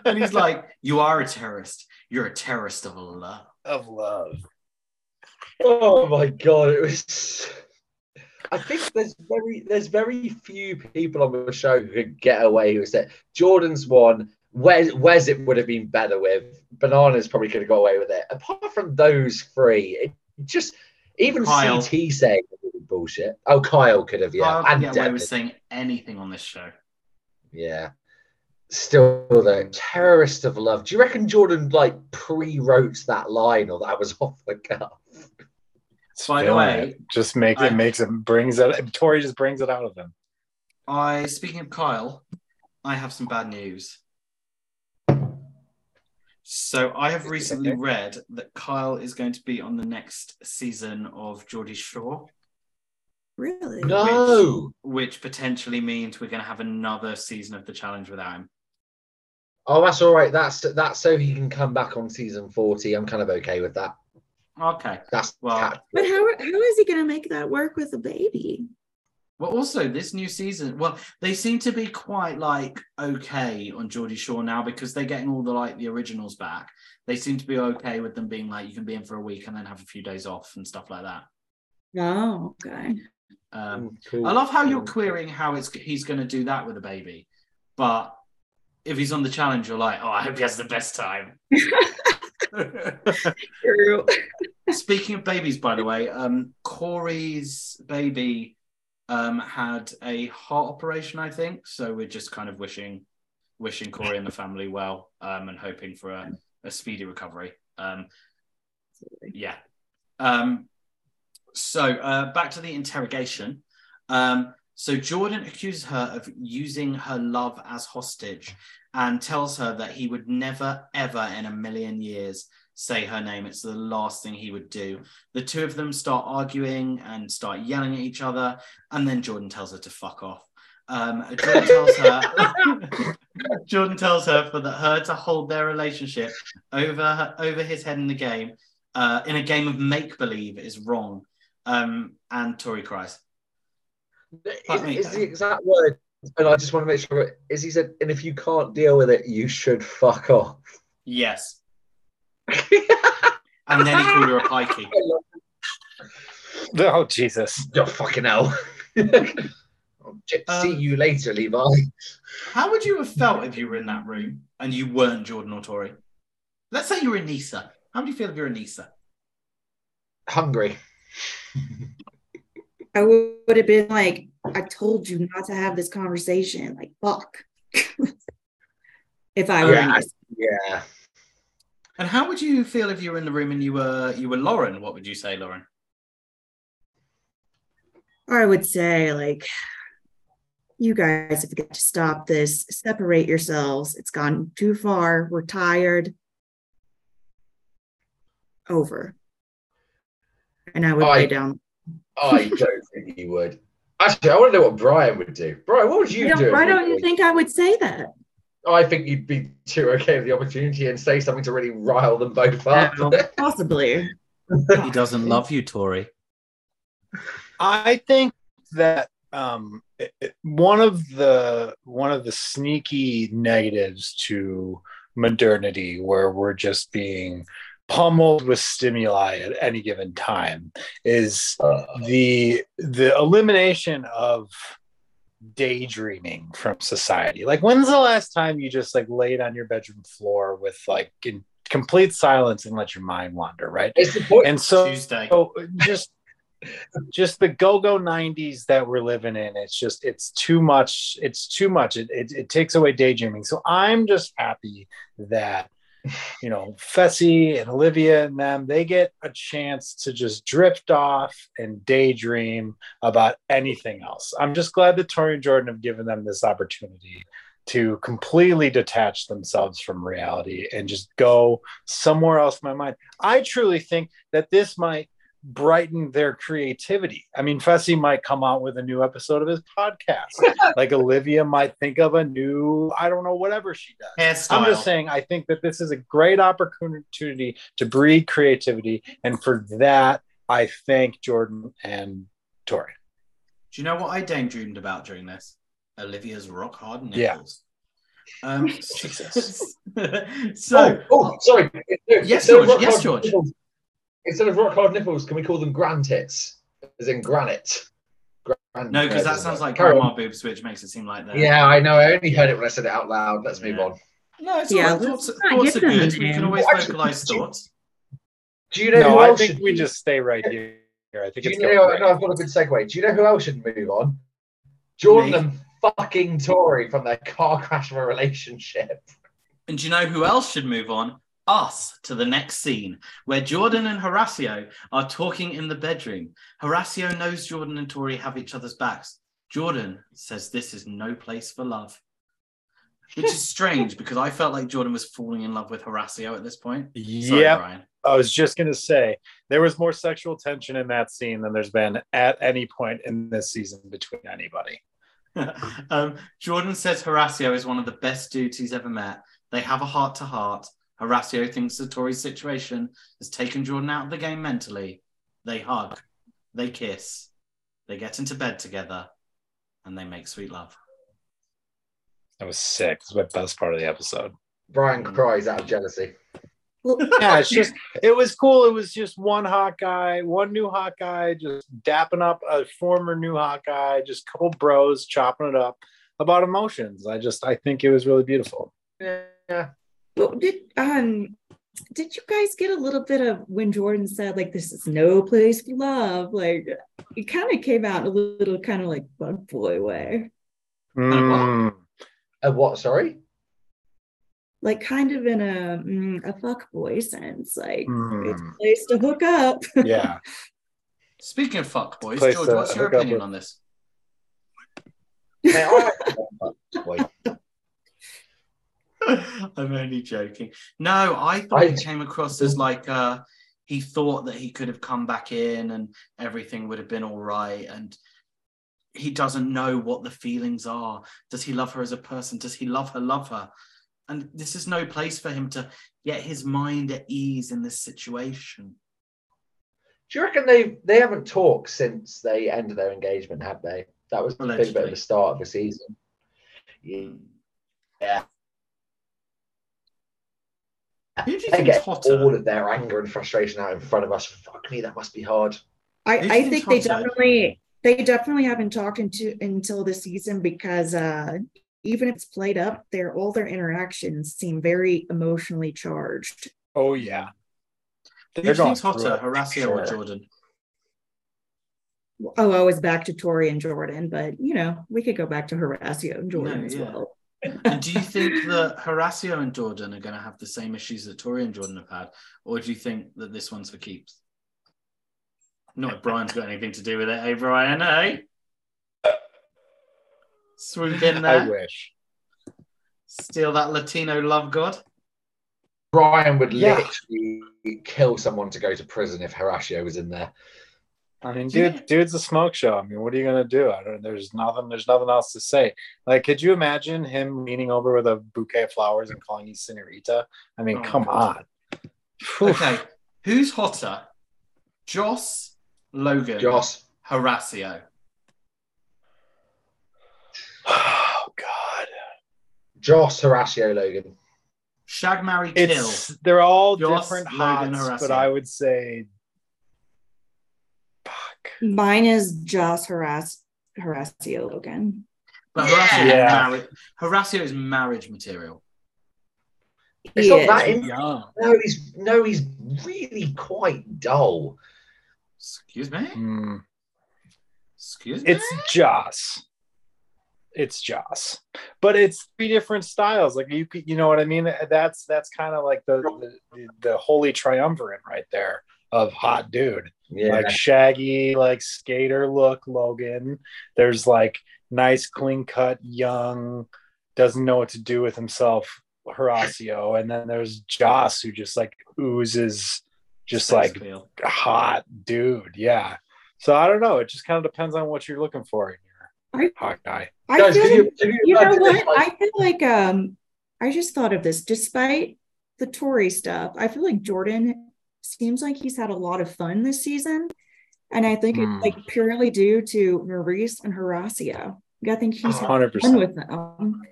And he's like, you are a terrorist. You're a terrorist of love. Of love. Oh my God. It was... I think there's very there's very few people on the show who could get away with it. Jordan's one. Wes, Wes it would have been better with. Bananas probably could have got away with it. Apart from those three, it just... Even Kyle. C T saying bullshit. Oh, Kyle could have, yeah. Kyle could get away with saying anything on this show. Yeah. Still, though, terrorist of love. Do you reckon Jordan, like, pre-wrote that line or that was off the cuff? By the way... Just make, I, it makes it, brings it, Tori just brings it out of them. I, speaking of Kyle, I have some bad news. So I have recently read that Kyle is going to be on the next season of Geordie Shore. Really? No! Which, which potentially means we're going to have another season of The Challenge without him. Oh, that's all right. That's that's so he can come back on season forty. I'm kind of okay with that. Okay. That's well. Cat- but how how is he going to make that work with a baby? Well, also, this new season, well, they seem to be quite, like, okay on Geordie Shore now because they're getting all the, like, the originals back. They seem to be okay with them being, like, you can be in for a week and then have a few days off and stuff like that. Oh, okay. Um, cool. I love how you're querying how it's he's going to do that with a baby. But if he's on The Challenge, you're like, oh, I hope he has the best time. True. Speaking of babies, by the way, um, Corey's baby... Um, had a heart operation, I think. So we're just kind of wishing wishing Corey and the family well um, and hoping for a, a speedy recovery. Um, yeah. Um, so uh, back to the interrogation. Um, so Jordan accuses her of using her love as hostage and tells her that he would never, ever in a million years say her name. It's the last thing he would do. The two of them start arguing and start yelling at each other, and then Jordan tells her to fuck off. Um, Jordan tells her, Jordan tells her for the, her to hold their relationship over her, over his head in the game, uh, in a game of make believe is wrong. Um, and Tori cries. Is, me, is the exact word, and I just want to make sure is he said, and if you can't deal with it, you should fuck off. Yes. And then he called her a pikey. Oh, Jesus. Oh, fucking hell. um, See you later, Levi. How would you have felt if you were in that room and you weren't Jordan or Tori? Let's say you were Anissa. How would you feel if you're Anissa? Hungry. I would have been like, I told you not to have this conversation. Like, fuck. If I were yeah, Anissa. Yeah. And how would you feel if you were in the room and you were you were Lauren? What would you say, Lauren? I would say, like, you guys have got to stop this. Separate yourselves. It's gone too far. We're tired. Over. And I would I, lay down. I don't think you would. Actually, I want to know what Brian would do. Brian, what would you, you know, do? Why don't you think I would say that? I think you'd be too okay with the opportunity and say something to really rile them both up. Possibly. He doesn't love you, Tori. I think that um, it, it, one of the one of the sneaky negatives to modernity, where we're just being pummeled with stimuli at any given time, is uh, the the elimination of daydreaming from society. Like, when's the last time you just, like, laid on your bedroom floor with, like, in complete silence and let your mind wander, right? It's the point. And so, so just just the go-go nineties that we're living in, it's just it's too much it's too much it, it, it takes away daydreaming. So I'm just happy that, you know, Fessy and Olivia and them, they get a chance to just drift off and daydream about anything else. I'm just glad that Tori and Jordan have given them this opportunity to completely detach themselves from reality and just go somewhere else in my mind. I truly think that this might brighten their creativity. I mean, Fessy might come out with a new episode of his podcast. Like Olivia might think of a new, I don't know, whatever she does. I'm just saying, I think that this is a great opportunity to breed creativity. And for that, I thank Jordan and Tori. Do you know what I daydreamed about during this? Olivia's rock hard nipples. Yeah. Um, Jesus. so, oh, oh, sorry. Yes, George. Yes, George. Nipples, instead of rock hard nipples, can we call them grand tits? As in granite. Grand no, because that sounds like grandma boobs, which makes it seem like that. Yeah, I know. I only heard it when I said it out loud. Let's yeah. move on. No, it's yeah, all right. Thoughts, thoughts are good. You can always well, vocalize actually, thoughts. Do you know? No, I think we just stay right here. I think do it's you know, no, I've got a good segue. Do you know who else should move on? Jordan Me. and fucking Tori from their car crash of a relationship. And do you know who else should move on? Us to the next scene where Jordan and Horacio are talking in the bedroom. Horacio knows Jordan and Tori have each other's backs. Jordan says this is no place for love. Which is strange because I felt like Jordan was falling in love with Horacio at this point. Yeah, Brian. I was just going to say there was more sexual tension in that scene than there's been at any point in this season between anybody. um, Jordan says Horacio is one of the best dudes he's ever met. They have a heart to heart. Horacio thinks that Tori's situation has taken Jordan out of the game mentally. They hug, they kiss, they get into bed together, and they make sweet love. That was sick. It's my best part of the episode. Brian cries out of jealousy. Yeah, it's just, it was cool. It was just one hot guy, one new hot guy, just dapping up a former new hot guy, just a couple bros chopping it up about emotions. I just, I think it was really beautiful. Yeah. Well, did um, did you guys get a little bit of when Jordan said like this is no place for love? Like it kind of came out in a little kind of like bug boy way. Mm. A what? Sorry. Like kind of in a mm, a fuck boy sense, like mm. it's a place to hook up. Yeah. Speaking of fuck boys, George, to, what's your opinion with... on this? I'm only joking. No, I thought it came across as like uh, he thought that he could have come back in and everything would have been all right, and he doesn't know what the feelings are. Does he love her as a person? Does he love her? Love her? And this is no place for him to get his mind at ease in this situation. Do you reckon they they haven't talked since they ended their engagement, have they? That was Allegedly. a big bit of the start of the season. Yeah. Who do you think is hotter? All of their anger and frustration out in front of us. Fuck me, that must be hard. I, I think, think they definitely they definitely haven't talked into, until this season because... Uh, even if it's played up, their all their interactions seem very emotionally charged. Oh yeah, they're going hotter, Horacio sure. or Jordan? Oh, I was back to Tori and Jordan, but you know we could go back to Horacio and Jordan no, as yeah. well. And do you think that Horacio and Jordan are going to have the same issues that Tori and Jordan have had, or do you think that this one's for keeps? Not if Brian's got anything to do with it, eh, Brian? Eh? Swoop in there. I wish. Steal that Latino love god. Brian would yeah. literally kill someone to go to prison if Horacio was in there. I mean, dude, yeah. dude's a smoke show. I mean, what are you gonna do? I don't. There's nothing. There's nothing else to say. Like, could you imagine him leaning over with a bouquet of flowers and calling you senorita? I mean, oh, come god. on. Okay, who's hotter? Joss, Logan, Joss, Horacio. Oh God, Joss, Horacio, Logan, shag, marry, kill. It's, they're all Joss, different hots, but I would say, fuck. Mine is Joss, Horacio, Horacio, Logan. But Horacio, yeah. is, mar- Horacio is marriage material. It's he not is. that. Yeah. No, he's no, he's really quite dull. Excuse me. Mm. Excuse me. It's Joss. It's Joss, but it's three different styles. Like you, you know what I mean. That's that's kind of like the, the the holy triumvirate right there of hot dude. Yeah. Like shaggy, like skater look Logan. There's like nice clean cut young doesn't know what to do with himself, Horacio. And then there's Joss, who just like oozes just Thanks, like Neil. hot dude. Yeah. So I don't know. It just kind of depends on what you're looking for in your hot guy. I Guys, feel like, you, you, you know what? I feel like um I just thought of this. Despite the Tori stuff, I feel like Jordan seems like he's had a lot of fun this season. And I think mm. it's like purely due to Maurice and Horacio. I think he's one hundred percent had fun with them.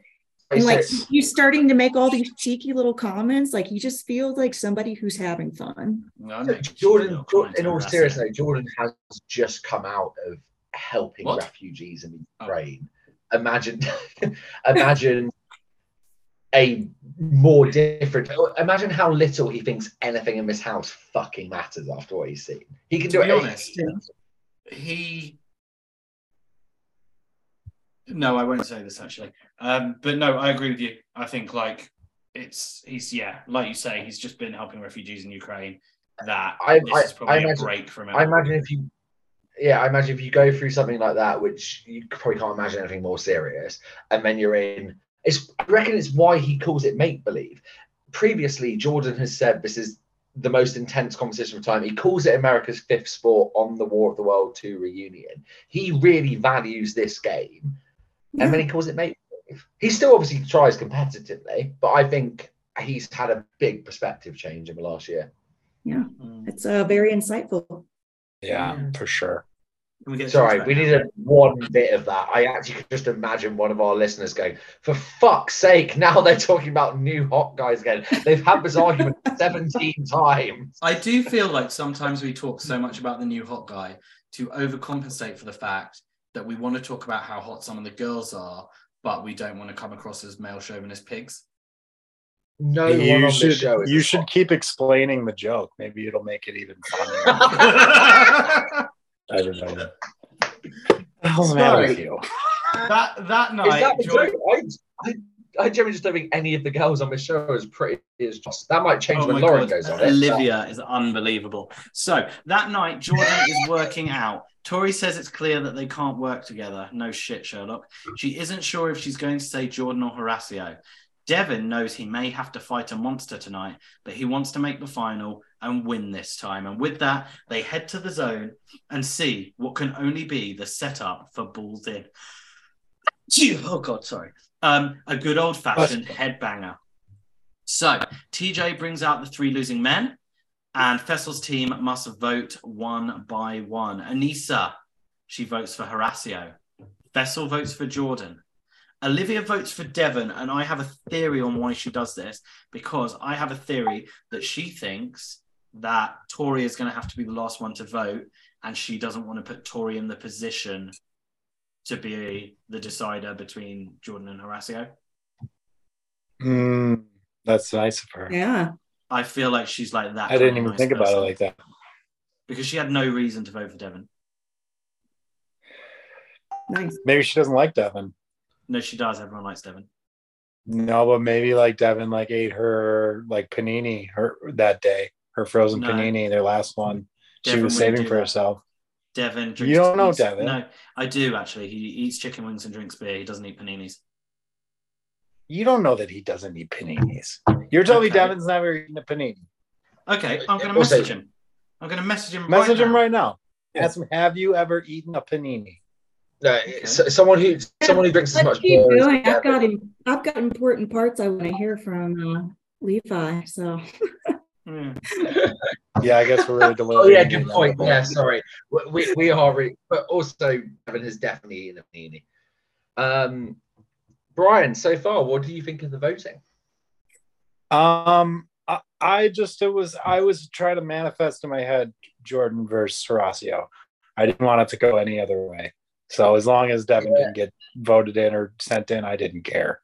And like you starting to make all these cheeky little comments, like you just feel like somebody who's having fun. No, so Jordan, Jordan in all seriousness, Jordan has just come out of helping what? refugees in Ukraine. Oh. Imagine, imagine a more different. Imagine how little he thinks anything in this house fucking matters after what he's seen. He can to do be it. Honest, he. No, I won't say this actually. Um, but no, I agree with you. I think like it's he's yeah, like you say, he's just been helping refugees in Ukraine. That I, this I, is probably I imagine, a break from it. I imagine if you, yeah, I imagine if you go through something like that, which you probably can't imagine anything more serious, and then you're in. It's I reckon it's why he calls it make believe. Previously, Jordan has said this is the most intense conversation of time. He calls it America's fifth sport on the War of the World two reunion. He really values this game. And then he calls it make believe. He still obviously tries competitively, but I think he's had a big perspective change in the last year. Yeah, it's uh, very insightful. Yeah, yeah. for sure. We Sorry, we needed one bit of that. I actually could just imagine one of our listeners going, for fuck's sake, now they're talking about new hot guys again. They've had this argument seventeen times. I do feel like sometimes we talk so much about the new hot guy to overcompensate for the fact that we want to talk about how hot some of the girls are, but we don't want to come across as male chauvinist pigs. No, you one on should. This show is you should hot. Keep explaining the joke. Maybe it'll make it even funnier. I don't know. What's the matter with you? That that night, that George... I, I, I generally just don't think any of the girls on this show are as pretty as Joss. That might change oh when Lauren God. goes on. Olivia it. is unbelievable. So that night, Jordan is working out. Tori says it's clear that they can't work together. No shit, Sherlock. She isn't sure if she's going to say Jordan or Horacio. Devin knows he may have to fight a monster tonight, but he wants to make the final and win this time. And with that, they head to the zone and see what can only be the setup for Balls In. Oh, God, sorry. Um, a good old-fashioned headbanger. So, T J brings out the three losing men. And Fessel's team must vote one by one. Anissa, she votes for Horacio. Fessel votes for Jordan. Olivia votes for Devin, and I have a theory on why she does this, because I have a theory that she thinks that Tori is going to have to be the last one to vote, and she doesn't want to put Tori in the position to be the decider between Jordan and Horacio. Mm, that's nice of her. Yeah. I feel like she's like that. I didn't even nice think person. about it like that. Because she had no reason to vote for Devin. Nice. Maybe she doesn't like Devin. No, she does. Everyone likes Devin. No, but maybe like Devin like ate her like panini her that day, her frozen no. panini, their last one. Devin she was saving for that. herself. Devin drinks. You don't know beers. Devin. No, I do actually. He eats chicken wings and drinks beer. He doesn't eat paninis. You don't know that he doesn't eat paninis. You're telling me okay. Devin's never eaten a panini. Okay, I'm going to message him. I'm going to message him message right now. Message him right now. Ask him, have you ever eaten a panini? No, okay. so, someone who someone who drinks as much beer. I've got, I've got important parts I want to hear from uh, Levi, so... Mm. Yeah, I guess we're really delivering. Oh yeah, good point. Yeah, sorry. We, we are... Re- but also, Devin has definitely eaten a panini. Um... Brian, so far, what do you think of the voting? Um, I, I just it was I was trying to manifest in my head Jordan versus Horacio. I didn't want it to go any other way. So as long as Devin yeah. didn't get voted in or sent in, I didn't care.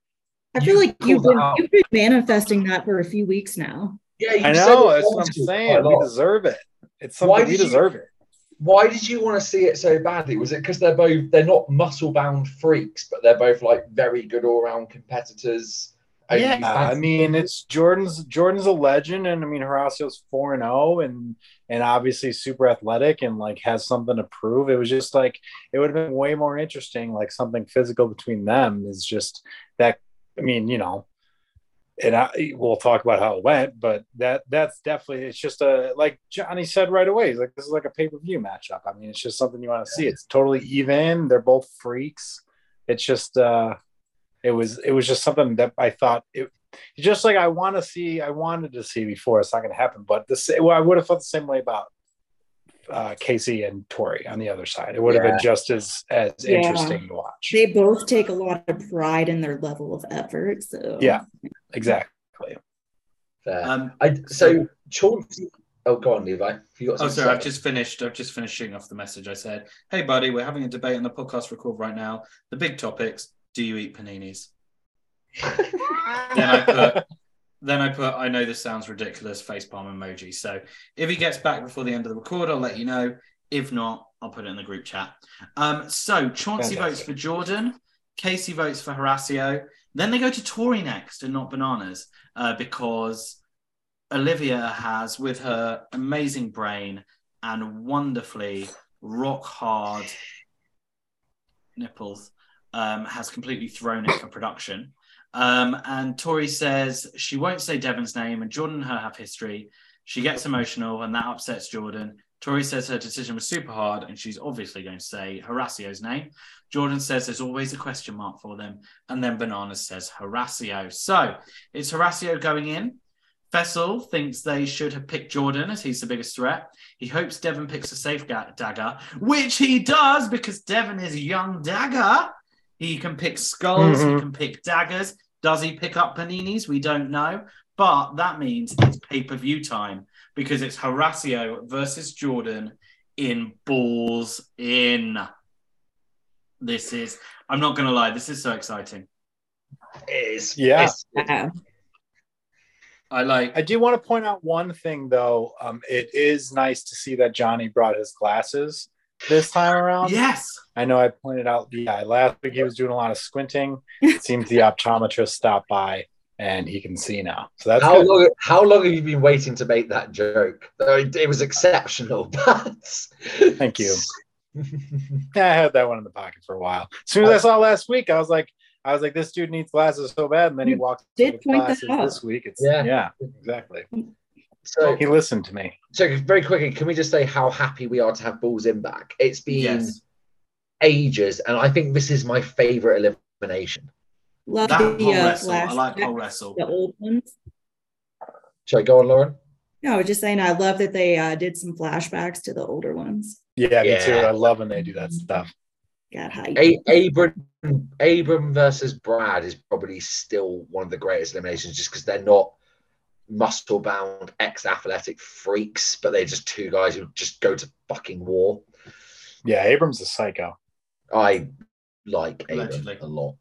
I feel like you've been, you've been manifesting that for a few weeks now. Yeah, you I know. That's what I'm saying. We deserve it. It's something we deserve it. Why did you want to see it so badly? Was it because they're both, they're not muscle-bound freaks, but they're both like very good all-round competitors? Yeah, I mean, it's Jordan's Jordan's a legend, and I mean, Horacio's four and oh and and obviously super athletic and like has something to prove. It was just like, it would have been way more interesting, like something physical between them. Is just that I mean, you know, and I, we'll talk about how it went, but that that's definitely, it's just a, like Johnny said right away, he's like, this is like a pay-per-view matchup. I mean, it's just something you want to see. It's totally even. They're both freaks. It's just, uh, it was, it was just something that I thought it just like, I want to see, I wanted to see before. It's not going to happen, but this, well, I would have felt the same way about uh, Casey and Tori on the other side. It would yeah. have been just as, as yeah. interesting to watch. They both take a lot of pride in their level of effort. So yeah, exactly. Fair. Um, I, so Chauncey, oh, go on, Levi. You got oh, sorry, I've just finished. I've just finishing off the message. I said, hey buddy, we're having a debate on the podcast record right now. The big topics. Do you eat paninis? then I put, then I put, I know this sounds ridiculous, facepalm emoji. So if he gets back before the end of the record, I'll let you know. If not, I'll put it in the group chat. Um, so Chauncey Fantastic. votes for Jordan. Casey votes for Horacio. Then they go to Tori next and not Bananas uh, because Olivia has, with her amazing brain and wonderfully rock hard nipples, Um, has completely thrown it for production. Um, and Tori says she won't say Devin's name, and Jordan and her have history. She gets emotional, and that upsets Jordan. Tori says her decision was super hard, and she's obviously going to say Horacio's name. Jordan says there's always a question mark for them, and then Bananas says Horacio. So it's Horacio going in. Fessel thinks they should have picked Jordan as he's the biggest threat. He hopes Devin picks a safe ga- dagger, which he does because Devin is young dagger. He can pick skulls, mm-hmm. he can pick daggers. Does he pick up paninis? We don't know. But that means it's pay-per-view time because it's Horacio versus Jordan in Balls In. This is, I'm not going to lie, this is so exciting. It is. Yeah. It's, it's, I like. I do want to point out one thing, though. Um, it is nice to see that Johnny brought his glasses this time around. Yes. I know I pointed out the guy last week. He was doing a lot of squinting. It seems the optometrist stopped by and he can see now. So that's how good. long how long have you been waiting to make that joke? It was exceptional, but thank you. Yeah, I had that one in the pocket for a while. As soon as I saw last week, I was like, I was like, this dude needs glasses so bad. And then he walked into glasses this week. It's yeah, yeah exactly. So he listened to me. So very quickly, can we just say how happy we are to have Balls In back? It's been yes. ages, and I think this is my favorite elimination. Love that the, pole uh, wrestle. Last I like pole wrestle. The old ones. Should I go on, Lauren? No, I was just saying I love that they uh, did some flashbacks to the older ones. Yeah, me yeah. too. I love when they do that stuff. God, how you A- Abram, Abram versus Brad is probably still one of the greatest eliminations, just because they're not muscle-bound ex-athletic freaks, but they're just two guys who just go to fucking war. Yeah, Abram's a psycho. I like Allegedly. Abram a lot.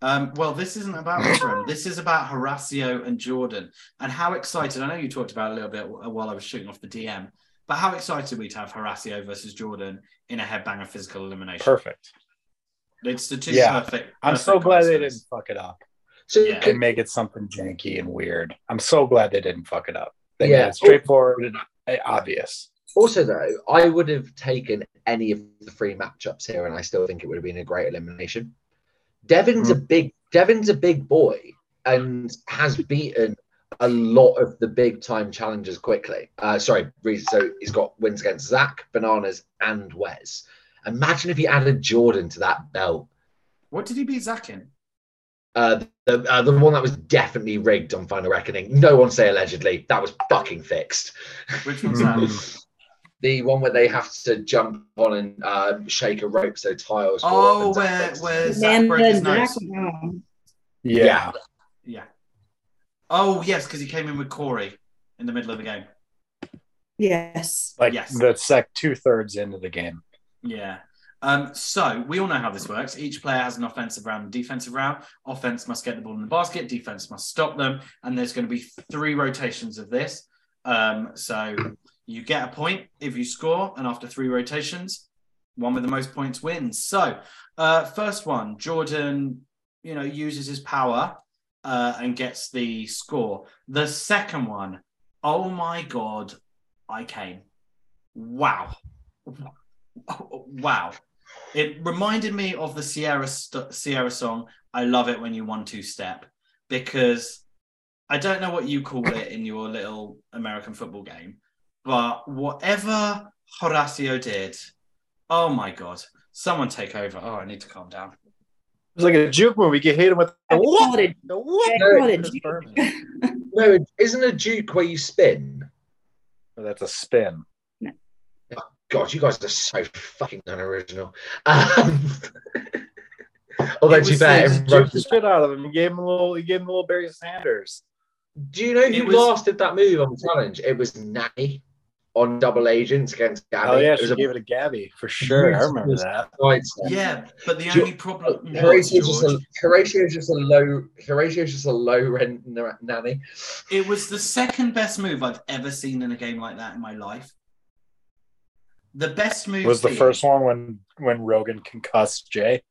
Um, well, this isn't about Abram. This is about Horacio and Jordan. And how excited, I know you talked about it a little bit while I was shooting off the D M, but how excited we'd have Horacio versus Jordan in a headbanger physical elimination. Perfect. It's the two yeah. perfect, perfect. I'm so glad they didn't fuck it up. So yeah. Can make it something janky and weird. I'm so glad they didn't fuck it up. They yeah. made it straightforward and obvious. Also, though, I would have taken any of the three matchups here, and I still think it would have been a great elimination. Devin's mm-hmm. a big Devin's a big boy and has beaten a lot of the big time challengers quickly. Uh, sorry, so he's got wins against Zach, Bananas, and Wes. Imagine if he added Jordan to that belt. What did he beat Zach in? Uh, the, uh, the one that was definitely rigged on Final Reckoning. No one say allegedly. That was fucking fixed. Which one's that? The one where they have to jump on and uh, shake a rope so tiles. Oh, where where Zach broke his nose. Yeah. yeah, yeah. Oh yes, because he came in with Corey in the middle of the game. Yes. Like yes. That's like two thirds into the game. Yeah. Um, so we all know how this works. Each player has an offensive round and defensive round. Offense must get the ball in the basket. Defense must stop them. And there's going to be three rotations of this. Um, so you get a point if you score. And after three rotations, one with the most points wins. So uh, first one, Jordan, you know, uses his power uh, and gets the score. The second one, oh my God, I came. Wow. Wow. It reminded me of the Sierra st- Sierra song I love it when you one-two step, because I don't know what you call it in your little American football game, but whatever Horacio did, oh my God, someone take over. Oh, I need to calm down. It's like a juke when we get hit with the what? A, the what? No, it, it no it, isn't a juke where you spin? Oh, that's a spin. No. Oh, God, you guys are so fucking unoriginal. Um, although too bad, so, broke the shit out of him. He gave him a little. He gave him a little Barry Sanders. Do you know who was, last did that move on the challenge? It was Nany on Double Agents against Gabby. Oh yeah, she it was gave a, it to Gabby for sure. I remember that. Yeah, but the only problem. Horacio is just, Horacio just a low. Horacio is just a low rent Nany. It was the second best move I've ever seen in a game like that in my life. The best move was the first one when when Rogan concussed Jay.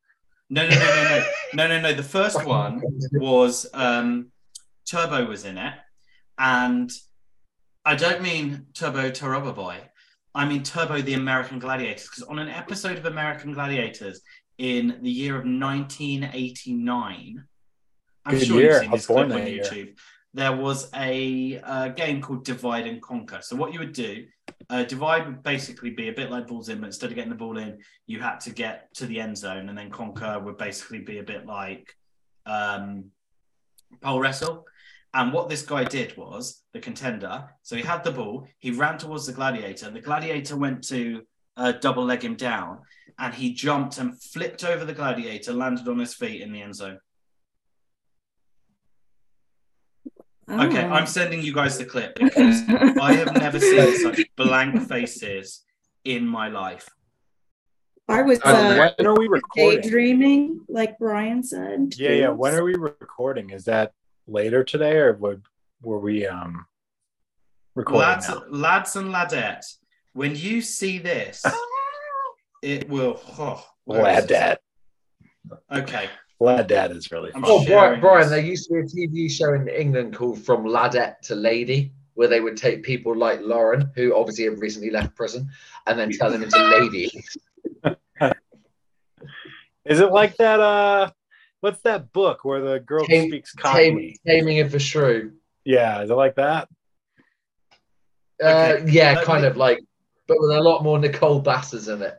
No, no, no, no, no, no, no, no. The first one was um, Turbo was in it, and. I don't mean Turbo Taraba Boy. I mean Turbo the American Gladiators. Because on an episode of American Gladiators in the year of nineteen eighty-nine, I'm Good sure year. you've seen this clip on YouTube, year. there was a uh, game called Divide and Conquer. So what you would do, uh, Divide would basically be a bit like Balls In, but instead of getting the ball in, you had to get to the end zone. And then Conquer would basically be a bit like um, Pole Wrestle. And what this guy did was, the contender, so he had the ball, he ran towards the gladiator, the gladiator went to uh, double leg him down, and he jumped and flipped over the gladiator, landed on his feet in the end zone. Oh. Okay, I'm sending you guys the clip, because I have never seen such blank faces in my life. I was uh, when are we recording? Daydreaming, like Brian said. Yeah, yeah, when are we recording? Is that later today, or would were we um recording? Lads, lads and ladettes, when you see this, it will. Oh, ladette. Okay, ladette is really. Fun. Oh, Brian, Brian, there used to be a T V show in England called From Ladette to Lady, where they would take people like Lauren, who obviously have recently left prison, and then turn them into ladies. Is it like that? Uh. What's that book where the girl Tame, speaks Cockney? Taming of a Shrew. Yeah, is it like that? Uh, okay. Yeah, no, kind no, of like, but with a lot more Nicole Bassers in it.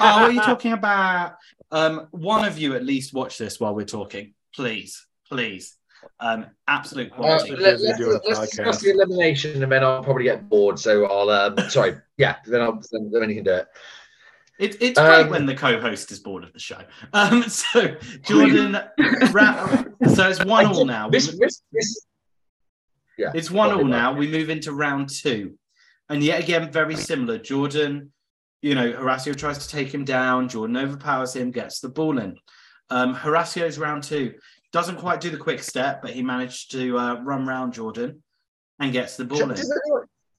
Oh, what are you talking about? Um, one of you at least watch this while we're talking. Please, please. Um, absolute quality. Uh, let, let's let's discuss the elimination and then I'll probably get bored. So I'll, um, sorry, yeah, then, I'll, then you can do it. It, it's um, great when the co-host is bored of the show. Um, so, Jordan, ra- so it's one all now. Miss, miss, miss. Yeah, it's one all now. Right. We move into round two. And yet again, very similar. Jordan, you know, Horacio tries to take him down. Jordan overpowers him, gets the ball in. Um, Horacio's round two. Doesn't quite do the quick step, but he managed to uh, run round Jordan and gets the ball in.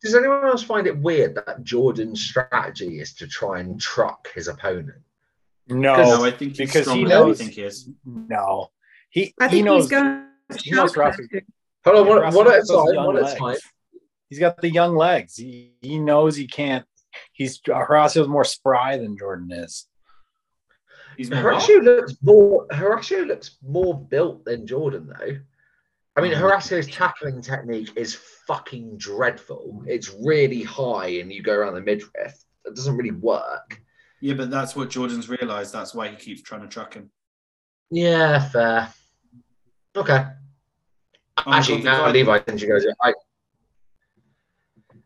Does anyone else find it weird that Jordan's strategy is to try and truck his opponent? No, no I think he's because he knows. Think he is. No, he. I he think knows, he's going. He knows Horacio. Hold on, what, what at a time. What at a time. He's got the young legs. He he knows he can't. He's Horacio's more spry than Jordan is. He's Horacio looks more. Horacio looks more built than Jordan, though. I mean, Horacio's tackling technique is fucking dreadful. It's really high and you go around the midriff. It doesn't really work. Yeah, but that's what Jordan's realised. That's why he keeps trying to truck him. Yeah, fair. Okay. Oh, actually, now I... Levi, didn't you go? I...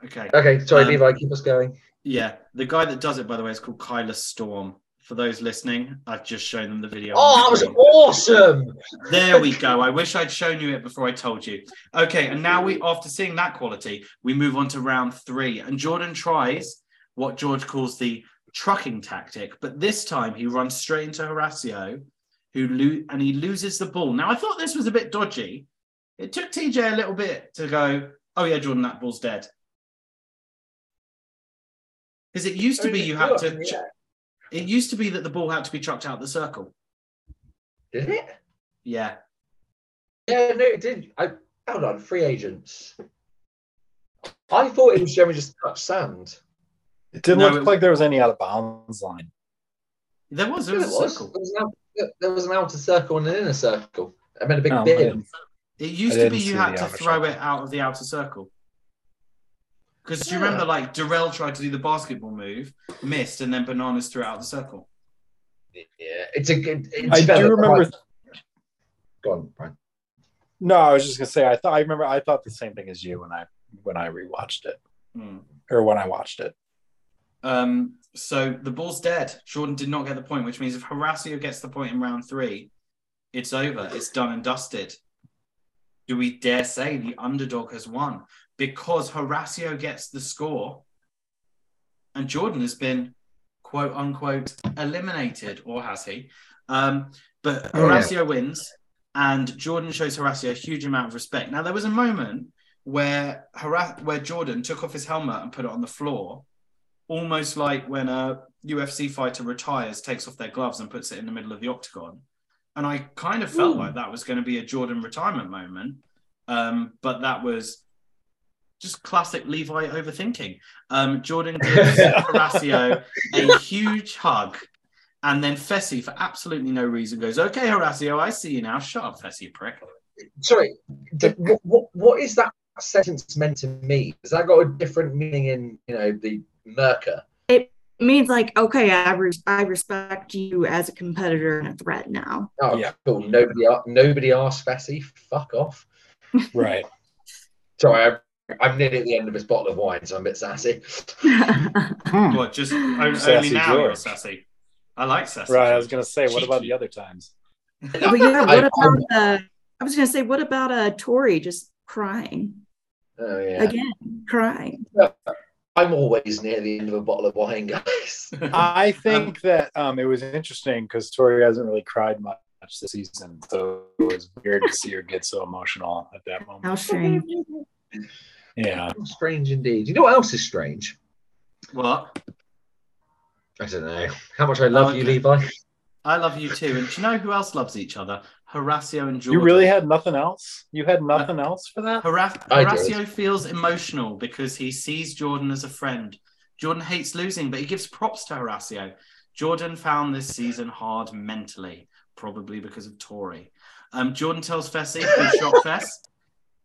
Okay. Okay, sorry, um, Levi, keep us going. Yeah, the guy that does it, by the way, is called Kyler Storm. For those listening, I've just shown them the video. Oh, that was awesome! There we go. I wish I'd shown you it before I told you. Okay, and now we, after seeing that quality, we move on to round three. And Jordan tries what George calls the trucking tactic, but this time he runs straight into Horacio, who lo- and he loses the ball. Now, I thought this was a bit dodgy. It took T J a little bit to go, oh yeah, Jordan, that ball's dead. Because it used to be you had to... Ch- It used to be that the ball had to be chucked out the circle. Did it? Yeah. Yeah, no, it did. I hold on, free agents. I thought it was generally just touch sand. It didn't no, look it, like there was any out of bounds line. There was. There was, was a circle. It was, there was an outer circle and an inner circle. I made a big oh, bin. It used I to be you had to throw it out of the outer circle. Because yeah. do you remember, like, Darrell tried to do the basketball move, missed, and then Bananas threw it out of the circle? Yeah, it's a good... It's I do remember... Th- Go on, Brian. No, I was just going to say, I thought I remember I thought the same thing as you when I when I rewatched it. Hmm. Or when I watched it. Um. So the ball's dead. Jordan did not get the point, which means if Horacio gets the point in round three, it's over. It's done and dusted. Do we dare say the underdog has won? Because Horacio gets the score and Jordan has been, quote unquote, eliminated, or has he? Um, but Horacio yeah. wins and Jordan shows Horacio a huge amount of respect. Now, there was a moment where Hora- where Jordan took off his helmet and put it on the floor, almost like when a U F C fighter retires, takes off their gloves and puts it in the middle of the octagon. And I kind of felt Ooh. like that was going to be a Jordan retirement moment. Um, but that was just classic Levi overthinking. Um, Jordan gives Horacio a huge hug. And then Fessy, for absolutely no reason, goes, okay, Horacio, I see you now. Shut up, Fessy, prick. Sorry, the, what, what is that sentence meant to mean? Has that got a different meaning in, you know, the murker? It means like, okay, I re- I respect you as a competitor and a threat now. Oh yeah, cool. Nobody, nobody asked Fessy. Fuck off. Right. Sorry, I, I'm nearly at the end of this bottle of wine, so I'm a bit sassy. hmm. What? Just only, only now George. You're sassy. I like sassy. Right. I was gonna say, what about the other times? But yeah, what about uh, I was gonna say, what about uh, Tori just crying? Oh yeah. Again, crying. Yeah. I'm always near the end of a bottle of wine, guys. I think that um, it was interesting because Tori hasn't really cried much this season, so it was weird to see her get so emotional at that moment. How strange. Yeah. How strange indeed. You know what else is strange? What? I don't know. How much I love oh, okay. you, Levi. I love you too. And do you know who else loves each other? Horacio and Jordan. You really had nothing else? You had nothing uh, else for that? Hora- Horacio feels emotional because he sees Jordan as a friend. Jordan hates losing, but he gives props to Horacio. Jordan found this season hard mentally, probably because of Tori. Um, Jordan tells Fessy, good shot, Fess.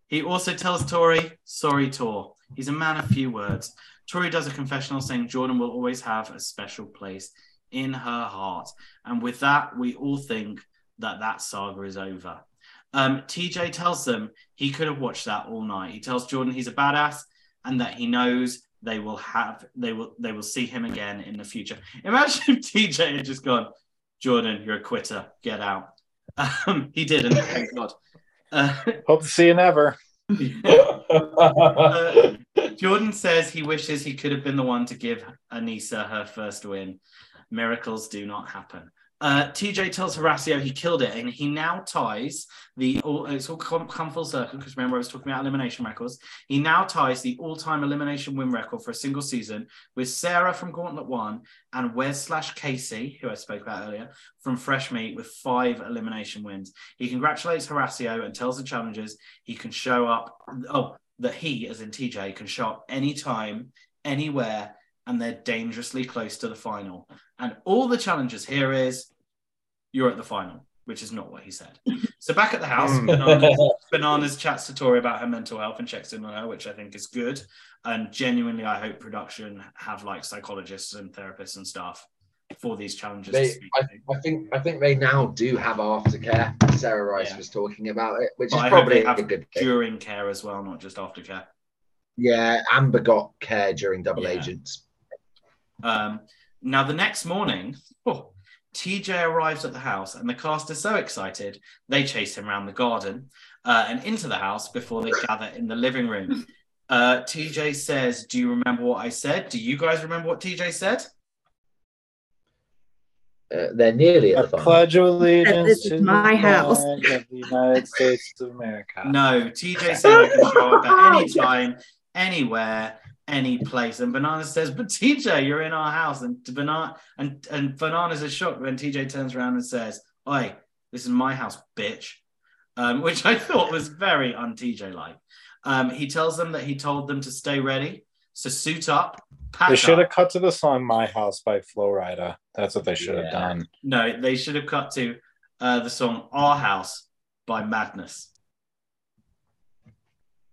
He also tells Tori, sorry, Tor. He's a man of few words. Tori does a confessional saying Jordan will always have a special place in her heart. And with that, we all think that that saga is over. Um, T J tells them he could have watched that all night. He tells Jordan he's a badass and that he knows they will have they will they will see him again in the future. Imagine if T J had just gone, Jordan, you're a quitter, get out. Um, he didn't. Thank God. Uh, Hope to see you never. uh, Jordan says he wishes he could have been the one to give Anissa her first win. Miracles do not happen. Uh, T J tells Horacio he killed it, and he now ties the all, it's all come, come full circle because remember I was talking about elimination records. He now ties the all-time elimination win record for a single season with Sarah from Gauntlet One and Wes slash Casey, who I spoke about earlier, from Fresh Meat with five elimination wins. He congratulates Horacio and tells the challengers he can show up. Oh, that he, as in T J, can show up anytime, anywhere. And they're dangerously close to the final. And all the challenges here is, you're at the final, which is not what he said. So back at the house, Bananas, Bananas chats to Tori about her mental health and checks in on her, which I think is good. And genuinely, I hope production have like psychologists and therapists and stuff for these challenges. They, to speak I, to. I think I think they now do have aftercare. Sarah Rice yeah. was talking about it, which but is I probably a good thing. During care as well, not just aftercare. Yeah, Amber got care during double yeah. agents. Um, now the next morning, oh, T J arrives at the house and the cast are so excited they chase him around the garden uh, and into the house before they gather in the living room. uh, T J says, do you remember what I said? Do you guys remember what T J said? Uh, they're nearly at the I pledge allegiance this is to my house of the United States of America. No, T J said I can show up at any time, anywhere, any place. And Bananas says, but T J, you're in our house. And Banana and, and Bananas is shocked when T J turns around and says, oi, this is my house, bitch. Um, which I thought was very un-T J-like. Um, he tells them that he told them to stay ready. So suit up. Pack they should up. have cut to the song My House by Flo Rida. That's what they should yeah. have done. No, they should have cut to uh, the song Our House by Madness.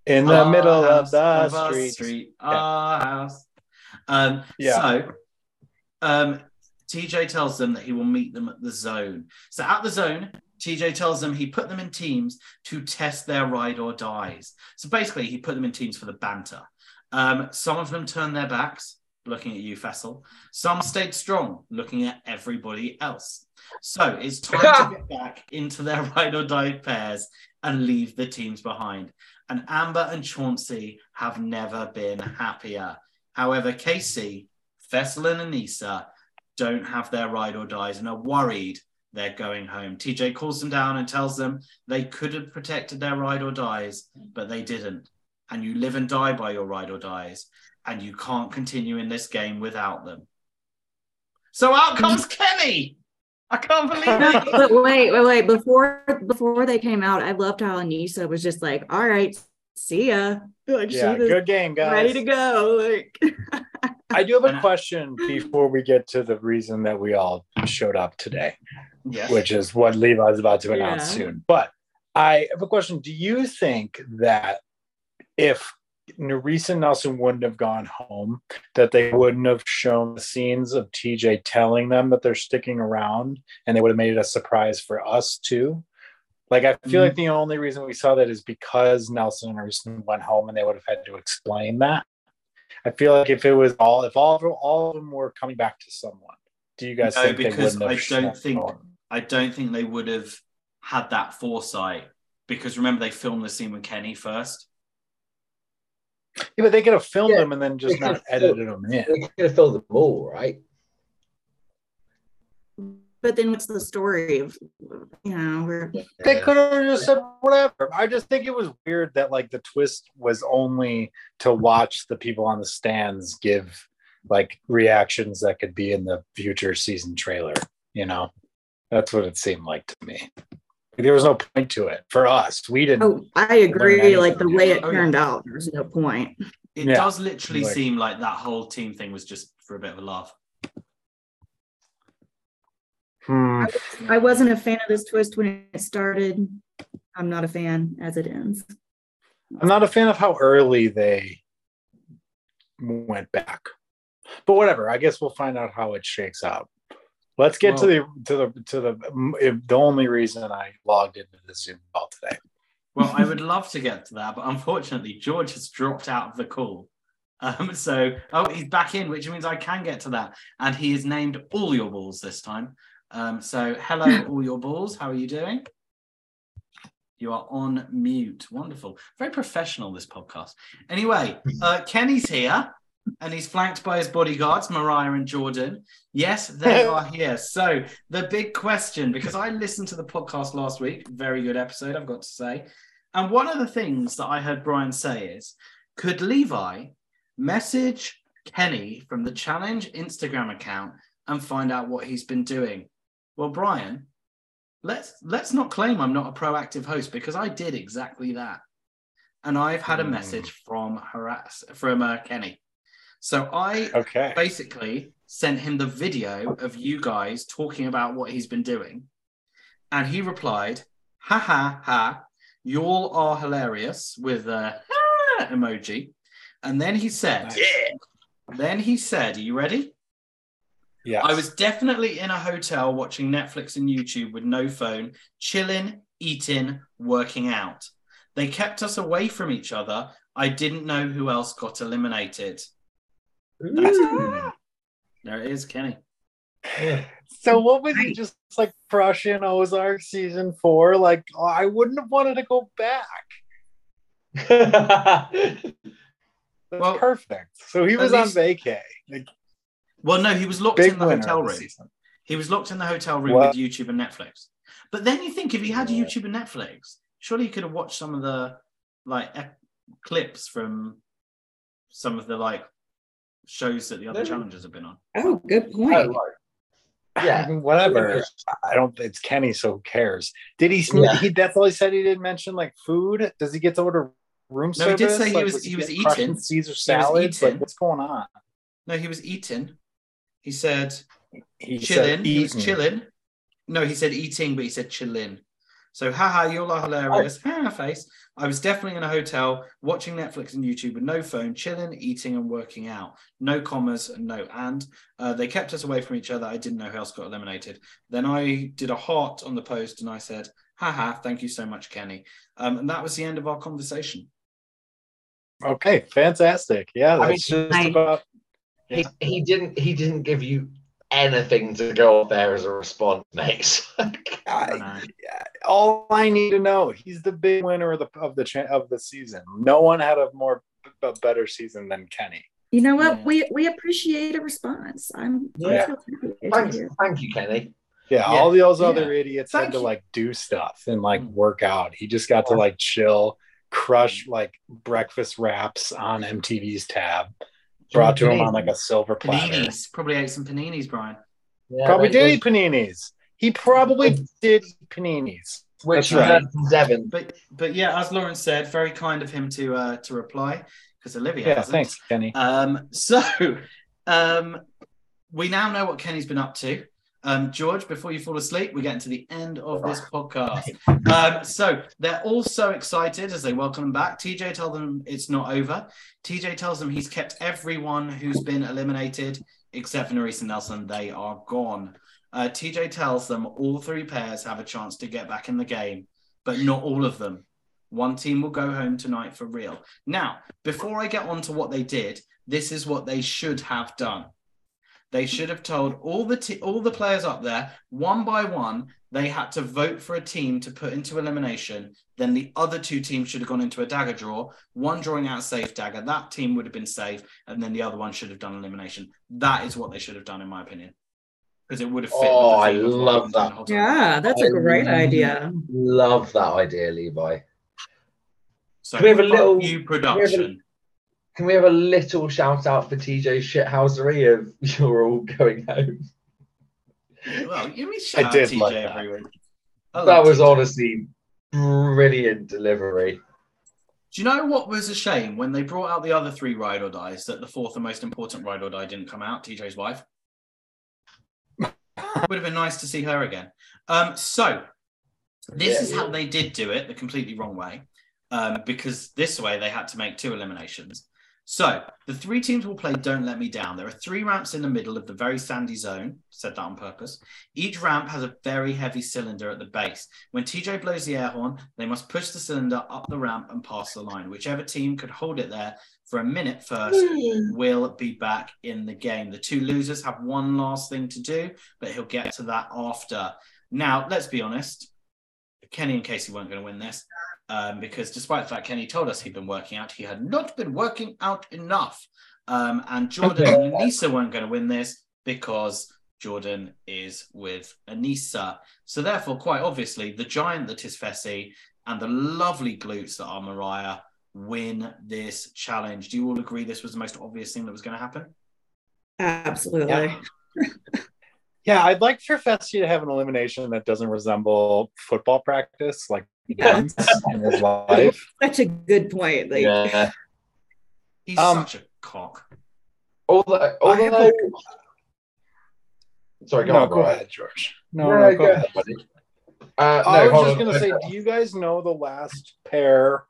In the our middle of the street. street yeah. Our house. Um, yeah. So um, T J tells them that he will meet them at the zone. So at the zone, T J tells them he put them in teams to test their ride or dies. So basically, he put them in teams for the banter. Um, some of them turned their backs, looking at you, Fessel. Some stayed strong, looking at everybody else. So it's time to get back into their ride or die pairs and leave the teams behind. And Amber and Chauncey have never been happier. However, Casey, Fessel and Anissa don't have their ride or dies and are worried they're going home. T J calls them down and tells them they could have protected their ride or dies, but they didn't. And you live and die by your ride or dies, and you can't continue in this game without them. So out comes Kenny! I can't believe it. But wait, wait, wait. Before before they came out, I loved how Anissa was just like, all right, see ya. Like, yeah, good game, guys. Ready to go. Like, I do have a question before we get to the reason that we all showed up today, yes. which is what Levi's about to announce yeah. soon. But I have a question. Do you think that if Nerissa and Nelson wouldn't have gone home, that they wouldn't have shown the scenes of T J telling them that they're sticking around, and they would have made it a surprise for us too? Like, I feel mm-hmm. like the only reason we saw that is because Nelson and Nerissa went home, and they would have had to explain that. I feel like if it was all, if all of them, all of them were coming back to someone, do you guys no, think because they I don't think home? I don't think they would have had that foresight, because remember they filmed the scene with Kenny first. Yeah, but they could have filmed yeah, them and then just not edited them in. They could have filmed them all, right? But then what's the story of, you know, we're... They could have just said whatever. I just think it was weird that, like, the twist was only to watch the people on the stands give, like, reactions that could be in the future season trailer, you know? That's what it seemed like to me. There was no point to it for us. We didn't. Oh, I agree. Like the way it turned out, there was no point. It yeah. does literally like, seem like that whole team thing was just for a bit of a laugh. Hmm. I wasn't a fan of this twist when it started. I'm not a fan as it ends. I'm not a fan of how early they went back. But whatever. I guess we'll find out how it shakes out. Let's get well, to the to the to the the only reason I logged into the Zoom call today. Well, I would love to get to that, but unfortunately, George has dropped out of the call. Um, so, oh, he's back in, which means I can get to that. And he has named all your balls this time. Um, so, hello, all your balls. How are you doing? You are on mute. Wonderful. Very professional, this podcast. Anyway, uh, Kenny's here. And he's flanked by his bodyguards, Mariah and Jordan. Yes, they are here. So the big question, because I listened to the podcast last week, very good episode, I've got to say. And one of the things that I heard Brian say is, could Levi message Kenny from the Challenge Instagram account and find out what he's been doing? Well, Brian, let's let's not claim I'm not a proactive host, because I did exactly that. And I've had a message from harass from uh, Kenny. So I okay. basically sent him the video of you guys talking about what he's been doing. And he replied, ha, ha, ha, y'all are hilarious, with a ha emoji. And then he said, yeah. then he said, are you ready? Yeah. I was definitely in a hotel watching Netflix and YouTube with no phone, chilling, eating, working out. They kept us away from each other. I didn't know who else got eliminated. There it is, Kenny. So what was it, just like Prussian Ozark season four? Like, oh, I wouldn't have wanted to go back. That's well, perfect. So he was least, on vacay. Like, well, no, he was locked in the hotel room. The he was locked in the hotel room what? with YouTube and Netflix. But then you think, if he had YouTube and Netflix, surely he could have watched some of the like ep- clips from some of the like shows that the other challenges have been on. Oh, good point. Yeah, whatever. I don't. It's Kenny, so who cares? Did he? Yeah. he that's all he said. He didn't mention like food. Does he get to order room service? No, he did say like, he was, was he was eating Caesar salads. Like, what's going on? No, he was eating. He said he chilling. He was chilling. No, he said eating, but he said chilling. So, haha, you all are hilarious. Oh. Ha, face. I was definitely in a hotel watching Netflix and YouTube with no phone, chilling, eating, and working out. No commas, no and. Uh, they kept us away from each other. I didn't know who else got eliminated. Then I did a heart on the post and I said, haha, thank you so much, Kenny. Um, and that was the end of our conversation. Okay, fantastic. Yeah, that's I mean, just I, about. Yeah. He, he didn't. He didn't give you anything to go up there as a response, mate. I, all I need to know, he's the big winner of the of the cha- of the season. No one had a more a better season than Kenny. You know what? Yeah. We we appreciate a response. I'm yeah. Thank you, thank you, Kenny. Yeah, yeah. all those yeah. other idiots thank had to you. like do stuff and like work out. He just got to like chill, crush like breakfast wraps on M T V's tab. Brought to him on like a silver platter. Paninis. Probably ate some paninis, Brian. Yeah, probably did eat paninis. He probably did eat paninis. Which is right. Devin. But but yeah, as Lauren said, very kind of him to uh, to reply because Olivia. Yeah, hasn't. Thanks, Kenny. Um, so um, we now know what Kenny's been up to. Um, George, before you fall asleep, we're getting to the end of this podcast. Um, so they're all so excited as they welcome him back. T J tells them it's not over. T J tells them he's kept everyone who's been eliminated, except for Narissa and Nelson. They are gone. Uh, T J tells them all three pairs have a chance to get back in the game, but not all of them. One team will go home tonight for real. Now, before I get on to what they did, this is what they should have done. They should have told all the t- all the players up there, one by one, they had to vote for a team to put into elimination. Then the other two teams should have gone into a dagger draw, one drawing out a safe dagger. That team would have been safe, and then the other one should have done elimination. That is what they should have done, in my opinion, because it would have fit. Oh, I love that. Yeah, that's a great idea. Love that idea, Levi. So we have a little new production. Can we have a little shout out for T J's shithousery of you're all going home? Well, you mean shout I out T J like every week. That, that was T J. Honestly brilliant delivery. Do you know what was a shame? When they brought out the other three ride or dies, that the fourth and most important ride or die didn't come out, T J's wife. It would have been nice to see her again. Um, so this yeah, is yeah. how they did do it, the completely wrong way, um, because this way they had to make two eliminations. So, the three teams will play Don't Let Me Down. There are three ramps in the middle of the very sandy zone. Said that on purpose. Each ramp has a very heavy cylinder at the base. When T J blows the air horn, they must push the cylinder up the ramp and pass the line. Whichever team could hold it there for a minute first will be back in the game. The two losers have one last thing to do, but he'll get to that after. Now, let's be honest. Kenny and Casey weren't going to win this. Um, because despite the fact Kenny told us he'd been working out, he had not been working out enough. Um, and Jordan and Anissa weren't going to win this because Jordan is with Anissa. So therefore, quite obviously, the giant that is Fessy and the lovely glutes that are Mariah win this challenge. Do you all agree this was the most obvious thing that was going to happen? Absolutely. Yeah. Yeah, I'd like for Fessy to have an elimination that doesn't resemble football practice, like yeah. once in his life. Such a good point. Like, yeah. He's um, such a cock. Although, although... A... Sorry, go no, on. Go ahead, George. No, no, no go, go ahead, buddy. Uh, no, I was just going to say, do you guys know the last pair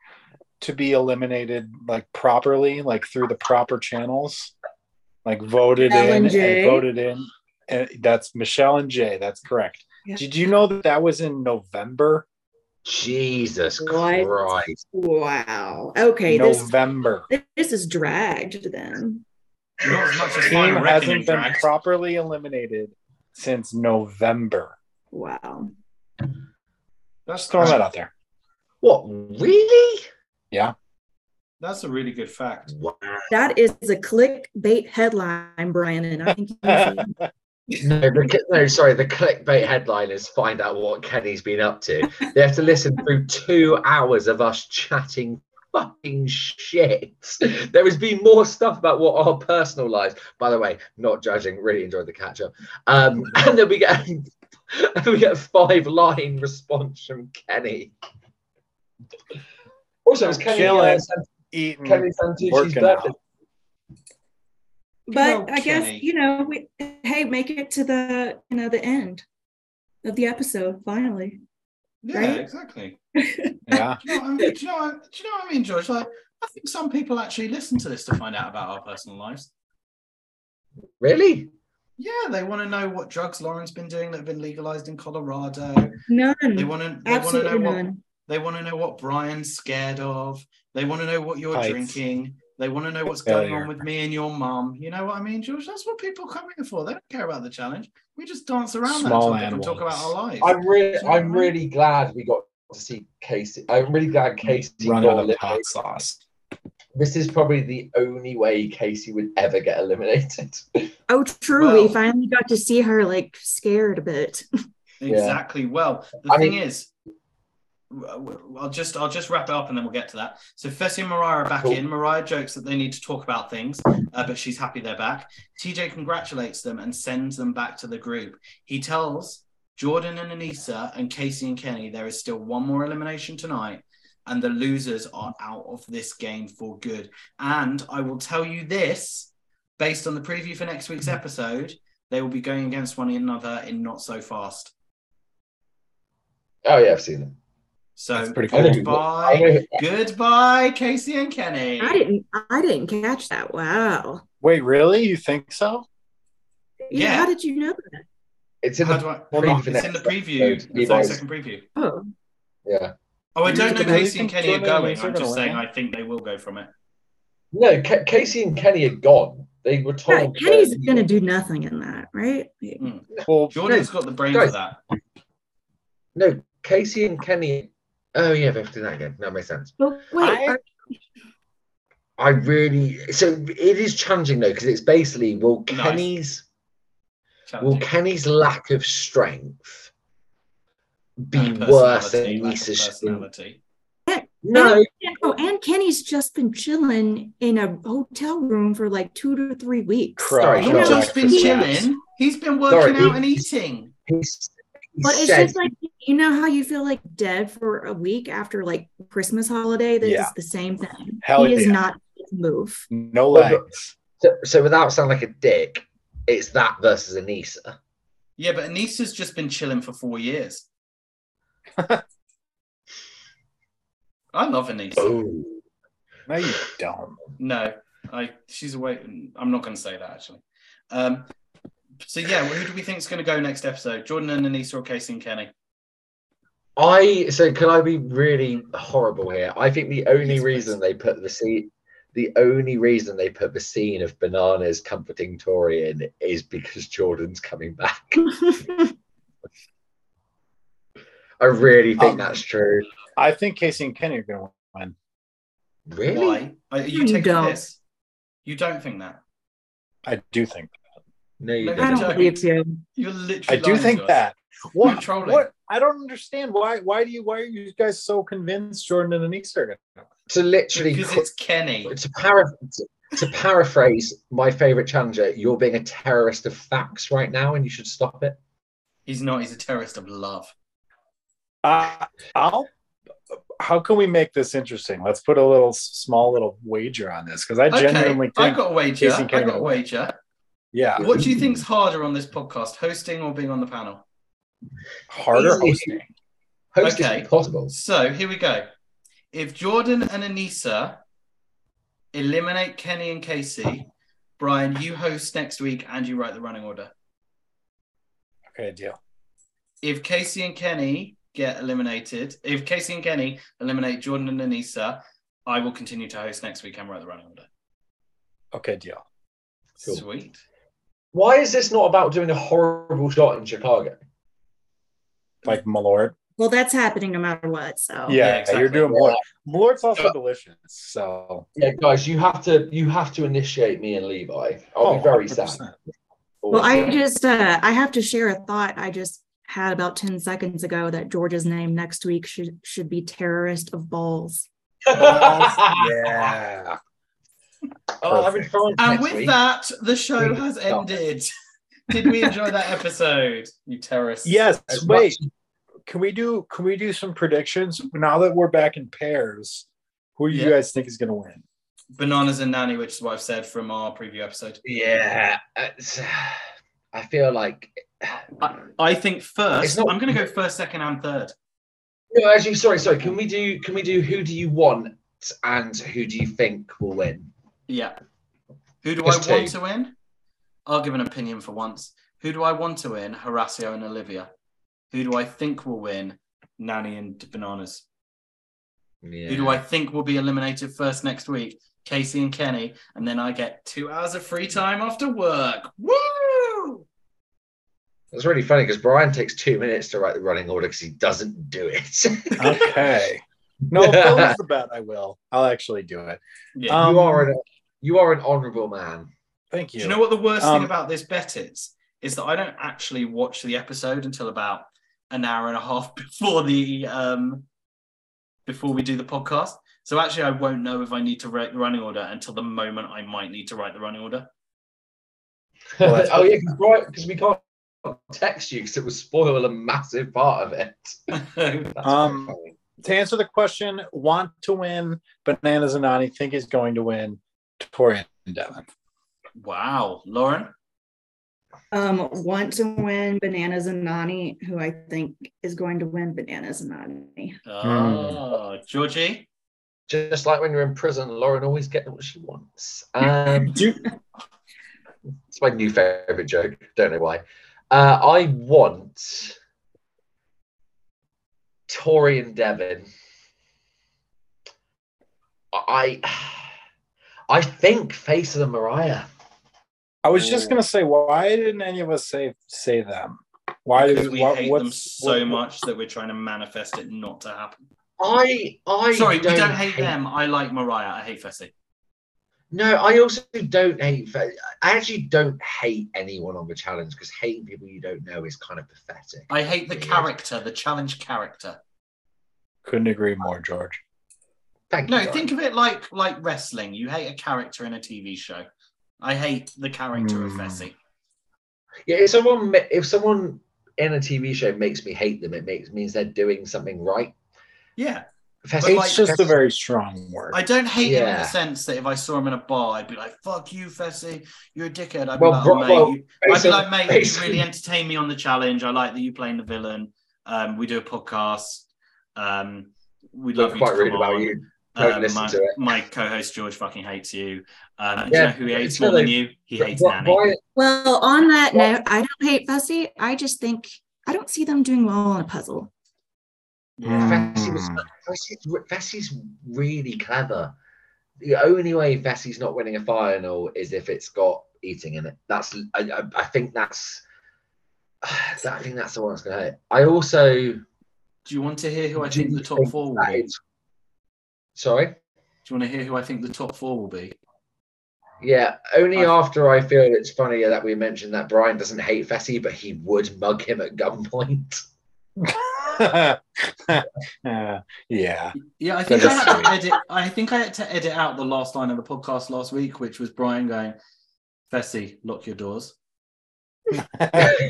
to be eliminated like properly, like through the proper channels? Like voted L in and, and voted in? And that's Michelle and Jay. That's correct. Yeah. Did you know that that was in November? Jesus what? Christ! Wow. Okay. November. This, this is dragged then. Not as much as team hasn't been dragged. Properly eliminated since November. Wow. Let's throw that out there. What? Really? Yeah. That's a really good fact. Wow. That is a clickbait headline, Brian, and I think. You No, the, no, sorry. The clickbait headline is find out what Kenny's been up to. They have to listen through two hours of us chatting fucking shit. There has been more stuff about what our personal lives. By the way, not judging. Really enjoyed the catch up. Um, and then we get we get a five line response from Kenny. Also, it's Kenny uh, eating, Kenny Santucci's birthday. But old I guess, Kenny. you know, we, hey, make it to the, you know, the end of the episode, finally. Yeah, right? Exactly. Yeah. Do you know what I mean? do you know what, do you know what I mean, George? Like, I think some people actually listen to this to find out about our personal lives. Really? Yeah, they want to know what drugs Lauren's been doing that have been legalized in Colorado. None. They want to. They want to know what. None. They want to know what Brian's scared of. They want to know what you're Heights. drinking. They want to know what's Failure. going on with me and your mum. You know what I mean, George? That's what people come here for. They don't care about the challenge. We just dance around Small that topic and talk about our lives. I'm really, so, I'm really glad we got to see Casey. I'm really glad Casey got eliminated last. This is probably the only way Casey would ever get eliminated. Oh, true. Well, we finally got to see her, like, scared a bit. Exactly. Yeah. Well, the I thing mean, is, I'll just I'll just wrap it up and then we'll get to that. So Fessy and Mariah are back cool. in. Mariah jokes that they need to talk about things, uh, but she's happy they're back. T J congratulates them and sends them back to the group. He tells Jordan and Anissa and Casey and Kenny there is still one more elimination tonight, and the losers are out of this game for good. And I will tell you this, based on the preview for next week's episode, they will be going against one another in Not So Fast. Oh, yeah, I've seen them. So That's pretty cool. goodbye, goodbye, Casey and Kenny. I didn't, I didn't catch that. Wow. Wait, really? You think so? Yeah. yeah. How did you know that? It's in, the, I, well, it's in the preview. So, the thirty-second preview. Oh. Yeah. Oh, I don't know Casey and Kenny are going. I'm just saying I think they will go from it. No, K- Casey and Kenny are gone. They were told... Yeah, Kenny's going to do nothing in that, right? Mm. Well, Jordan's no, got the brains guys, of that. No, Casey and Kenny... Oh, yeah, they have to do that again. That makes sense. Well, wait, I, I really... So it is challenging, though, because it's basically, will Kenny's... Nice. Will Kenny's lack of strength... be worse than Anissa's personality. No, and Kenny's just been chilling in a hotel room for like two to three weeks. Sorry, he's just been chilling. He's been working out and eating. But it's just like, you know how you feel like dead for a week after like Christmas holiday. This is the same thing. He is not move. No legs. So, so without sounding like a dick, it's that versus Anissa. Yeah, but Anissa's just been chilling for four years. I love Anissa. Oh. No, you don't. No, I. She's away. I'm not going to say that actually. Um, so yeah, who do we think is going to go next episode? Jordan and Anissa or Casey and Kenny? I. So can I be really horrible here? I think the only yes, reason please. they put the scene, the only reason they put the scene of Bananas comforting Tori in is because Jordan's coming back. I really think um, that's true. I think Casey and Kenny are going to win. Really? Why? Are you taking don't. this? You don't think that? I do think that. No, you no, don't. I don't believe you. You're literally. I do think that. What, what? I don't understand. Why? Why do you? Why are you guys so convinced Jordan and Anissa are going to win? To literally, because it's Kenny. To, para- to, to paraphrase my favorite challenger, you're being a terrorist of facts right now, and you should stop it. He's not. He's a terrorist of love. Uh, I'll, how can we make this interesting? Let's put a little small little wager on this because I okay, genuinely think I've got a wager. I've got a wager. Yeah. What do you think's harder on this podcast, hosting or being on the panel? Harder hosting. Hosting okay. is possible. So here we go. If Jordan and Anissa eliminate Kenny and Casey, Brian, you host next week and you write the running order. Okay, deal. If Casey and Kenny get eliminated. If Casey and Kenny eliminate Jordan and Anissa, I will continue to host next week and write the running order. Okay, deal. Cool. Sweet. Why is this not about doing a horrible shot in Chicago? Like Malort? Well, that's happening no matter what. So yeah, yeah exactly. You're doing Malort. Malort's also yeah. delicious. So yeah, guys, you have to you have to initiate me and Levi. I'll oh, be very one hundred percent sad. Well, I just uh, I have to share a thought. I just. had about ten seconds ago that George's name next week should should be Terrorist of Balls. Balls? Yeah. Oh, I've been and with week. that, the show has ended. Did we enjoy that episode, you terrorists? Yes. As Wait, much. can we do can we do some predictions now that we're back in pairs? Who do yeah. you guys think is going to win? Bananas and Nany, which is what I've said from our preview episode. Yeah. I feel like... I, I think first... Not, I'm going to go first, second, and third. No, actually, sorry, sorry. Can we do Can we do who do you want and who do you think will win? Yeah. Who do Just I two. want to win? I'll give an opinion for once. Who do I want to win? Horacio and Olivia. Who do I think will win? Nany and Bananas. Yeah. Who do I think will be eliminated first next week? Casey and Kenny. And then I get two hours of free time after work. Woo! That's really funny because Brian takes two minutes to write the running order because he doesn't do it. Okay. No, if I lose the bet, I will. I'll actually do it. Yeah. Um, you are an, you are an honourable man. Thank you. Do you know what the worst um, thing about this bet is? Is that I don't actually watch the episode until about an hour and a half before the... Um, before we do the podcast. So actually I won't know if I need to write the running order until the moment I might need to write the running order. Well, oh yeah, because we can't text you because it would spoil a massive part of it. um, to answer the question, want to win, Bananas and Nany, think is going to win, Tori and Devin. Wow. Lauren? Um, want to win Bananas and Nany, who I think is going to win Bananas and Nany. Oh, mm. Georgie? Just like when you're in prison, Lauren always gets what she wants. Um, it's my new favourite joke. Don't know why. Uh, I want Tori and Devin. I, I think Face of the Mariah. I was just gonna say, why didn't any of us say say them? Why did we what, hate them so what, much that we're trying to manifest it not to happen? I, I sorry, don't we don't hate, hate them. I like Mariah. I hate Fessel. No, I also don't hate. I actually don't hate anyone on the challenge because hating people you don't know is kind of pathetic. I hate the character, the challenge character. Couldn't agree more, George. Thank you. No, George. Think of it like like wrestling. You hate a character in a T V show. I hate the character mm. of Fessy. Yeah, if someone if someone in a T V show makes me hate them, it makes means they're doing something right. Yeah, Fessy, like, it's just Fessy, a very strong word. I don't hate yeah. him in the sense that if I saw him in a bar, I'd be like, "Fuck you, Fessy, you're a dickhead." I'd, well, be, like, oh, mate, well, I'd be like, "Mate, Fessy. You really entertain me on the challenge. I like that you playing the villain. Um, we do a podcast. Um, we love We're you. Quite rude about you." Um, my, my co-host George fucking hates you. Um, yeah, you know who he hates more than you? He hates what, Nany. Why? Well, on that what? note, I don't hate Fessy. I just think I don't see them doing well on a puzzle. Yeah, mm. Fessy's really clever. The only way Fessy's not winning a final is if it's got eating in it. That's I, I think that's I think that's the one that's going to hurt. I also do you want to hear who I think the top four will be? Sorry? Do you want to hear who I think the top four will be? Yeah, only I, after I feel it's funny that we mentioned that Brian doesn't hate Fessy, but he would mug him at gunpoint. uh, yeah. Yeah, I think I, had to edit, I think I had to edit out the last line of the podcast last week, which was Brian going, "Fessy, lock your doors." That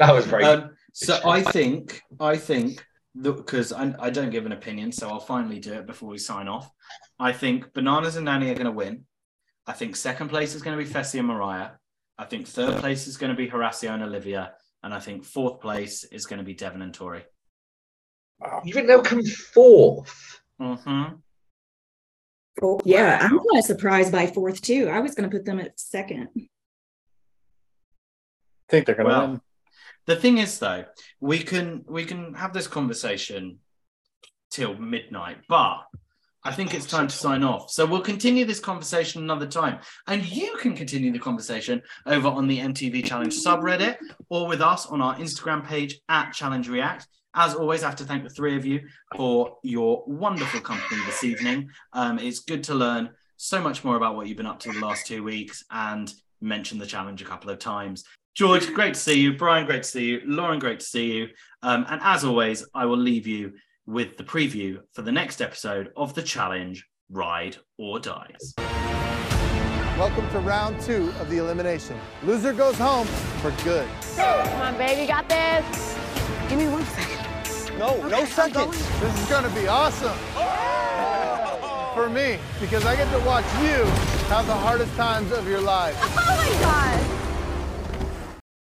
was very um, So I think, I think... because I, I don't give an opinion, so I'll finally do it before we sign off. I think Bananas and Nany are going to win. I think second place is going to be Fessy and Mariah. I think third place is going to be Horacio and Olivia. And I think fourth place is going to be Devin and Tori. Wow. You think they'll come fourth? Mm-hmm. Oh, yeah, I'm kind of surprised by fourth, too. I was going to put them at second. I think they're going to well, win. The thing is, though, we can we can have this conversation till midnight, but I think it's time to sign off. So we'll continue this conversation another time. And you can continue the conversation over on the M T V Challenge subreddit or with us on our Instagram page at Challenge React. As always, I have to thank the three of you for your wonderful company this evening. Um, it's good to learn so much more about what you've been up to the last two weeks and mention the challenge a couple of times. George, great to see you. Brian, great to see you. Lauren, great to see you. Um, and as always, I will leave you with the preview for the next episode of The Challenge, Ride or Dies. Welcome to round two of the elimination. Loser goes home for good. Come on, baby, got this. Give me one second. No, okay, no seconds. This is going to be awesome. Oh! for me, because I get to watch you have the hardest times of your life. Oh my God.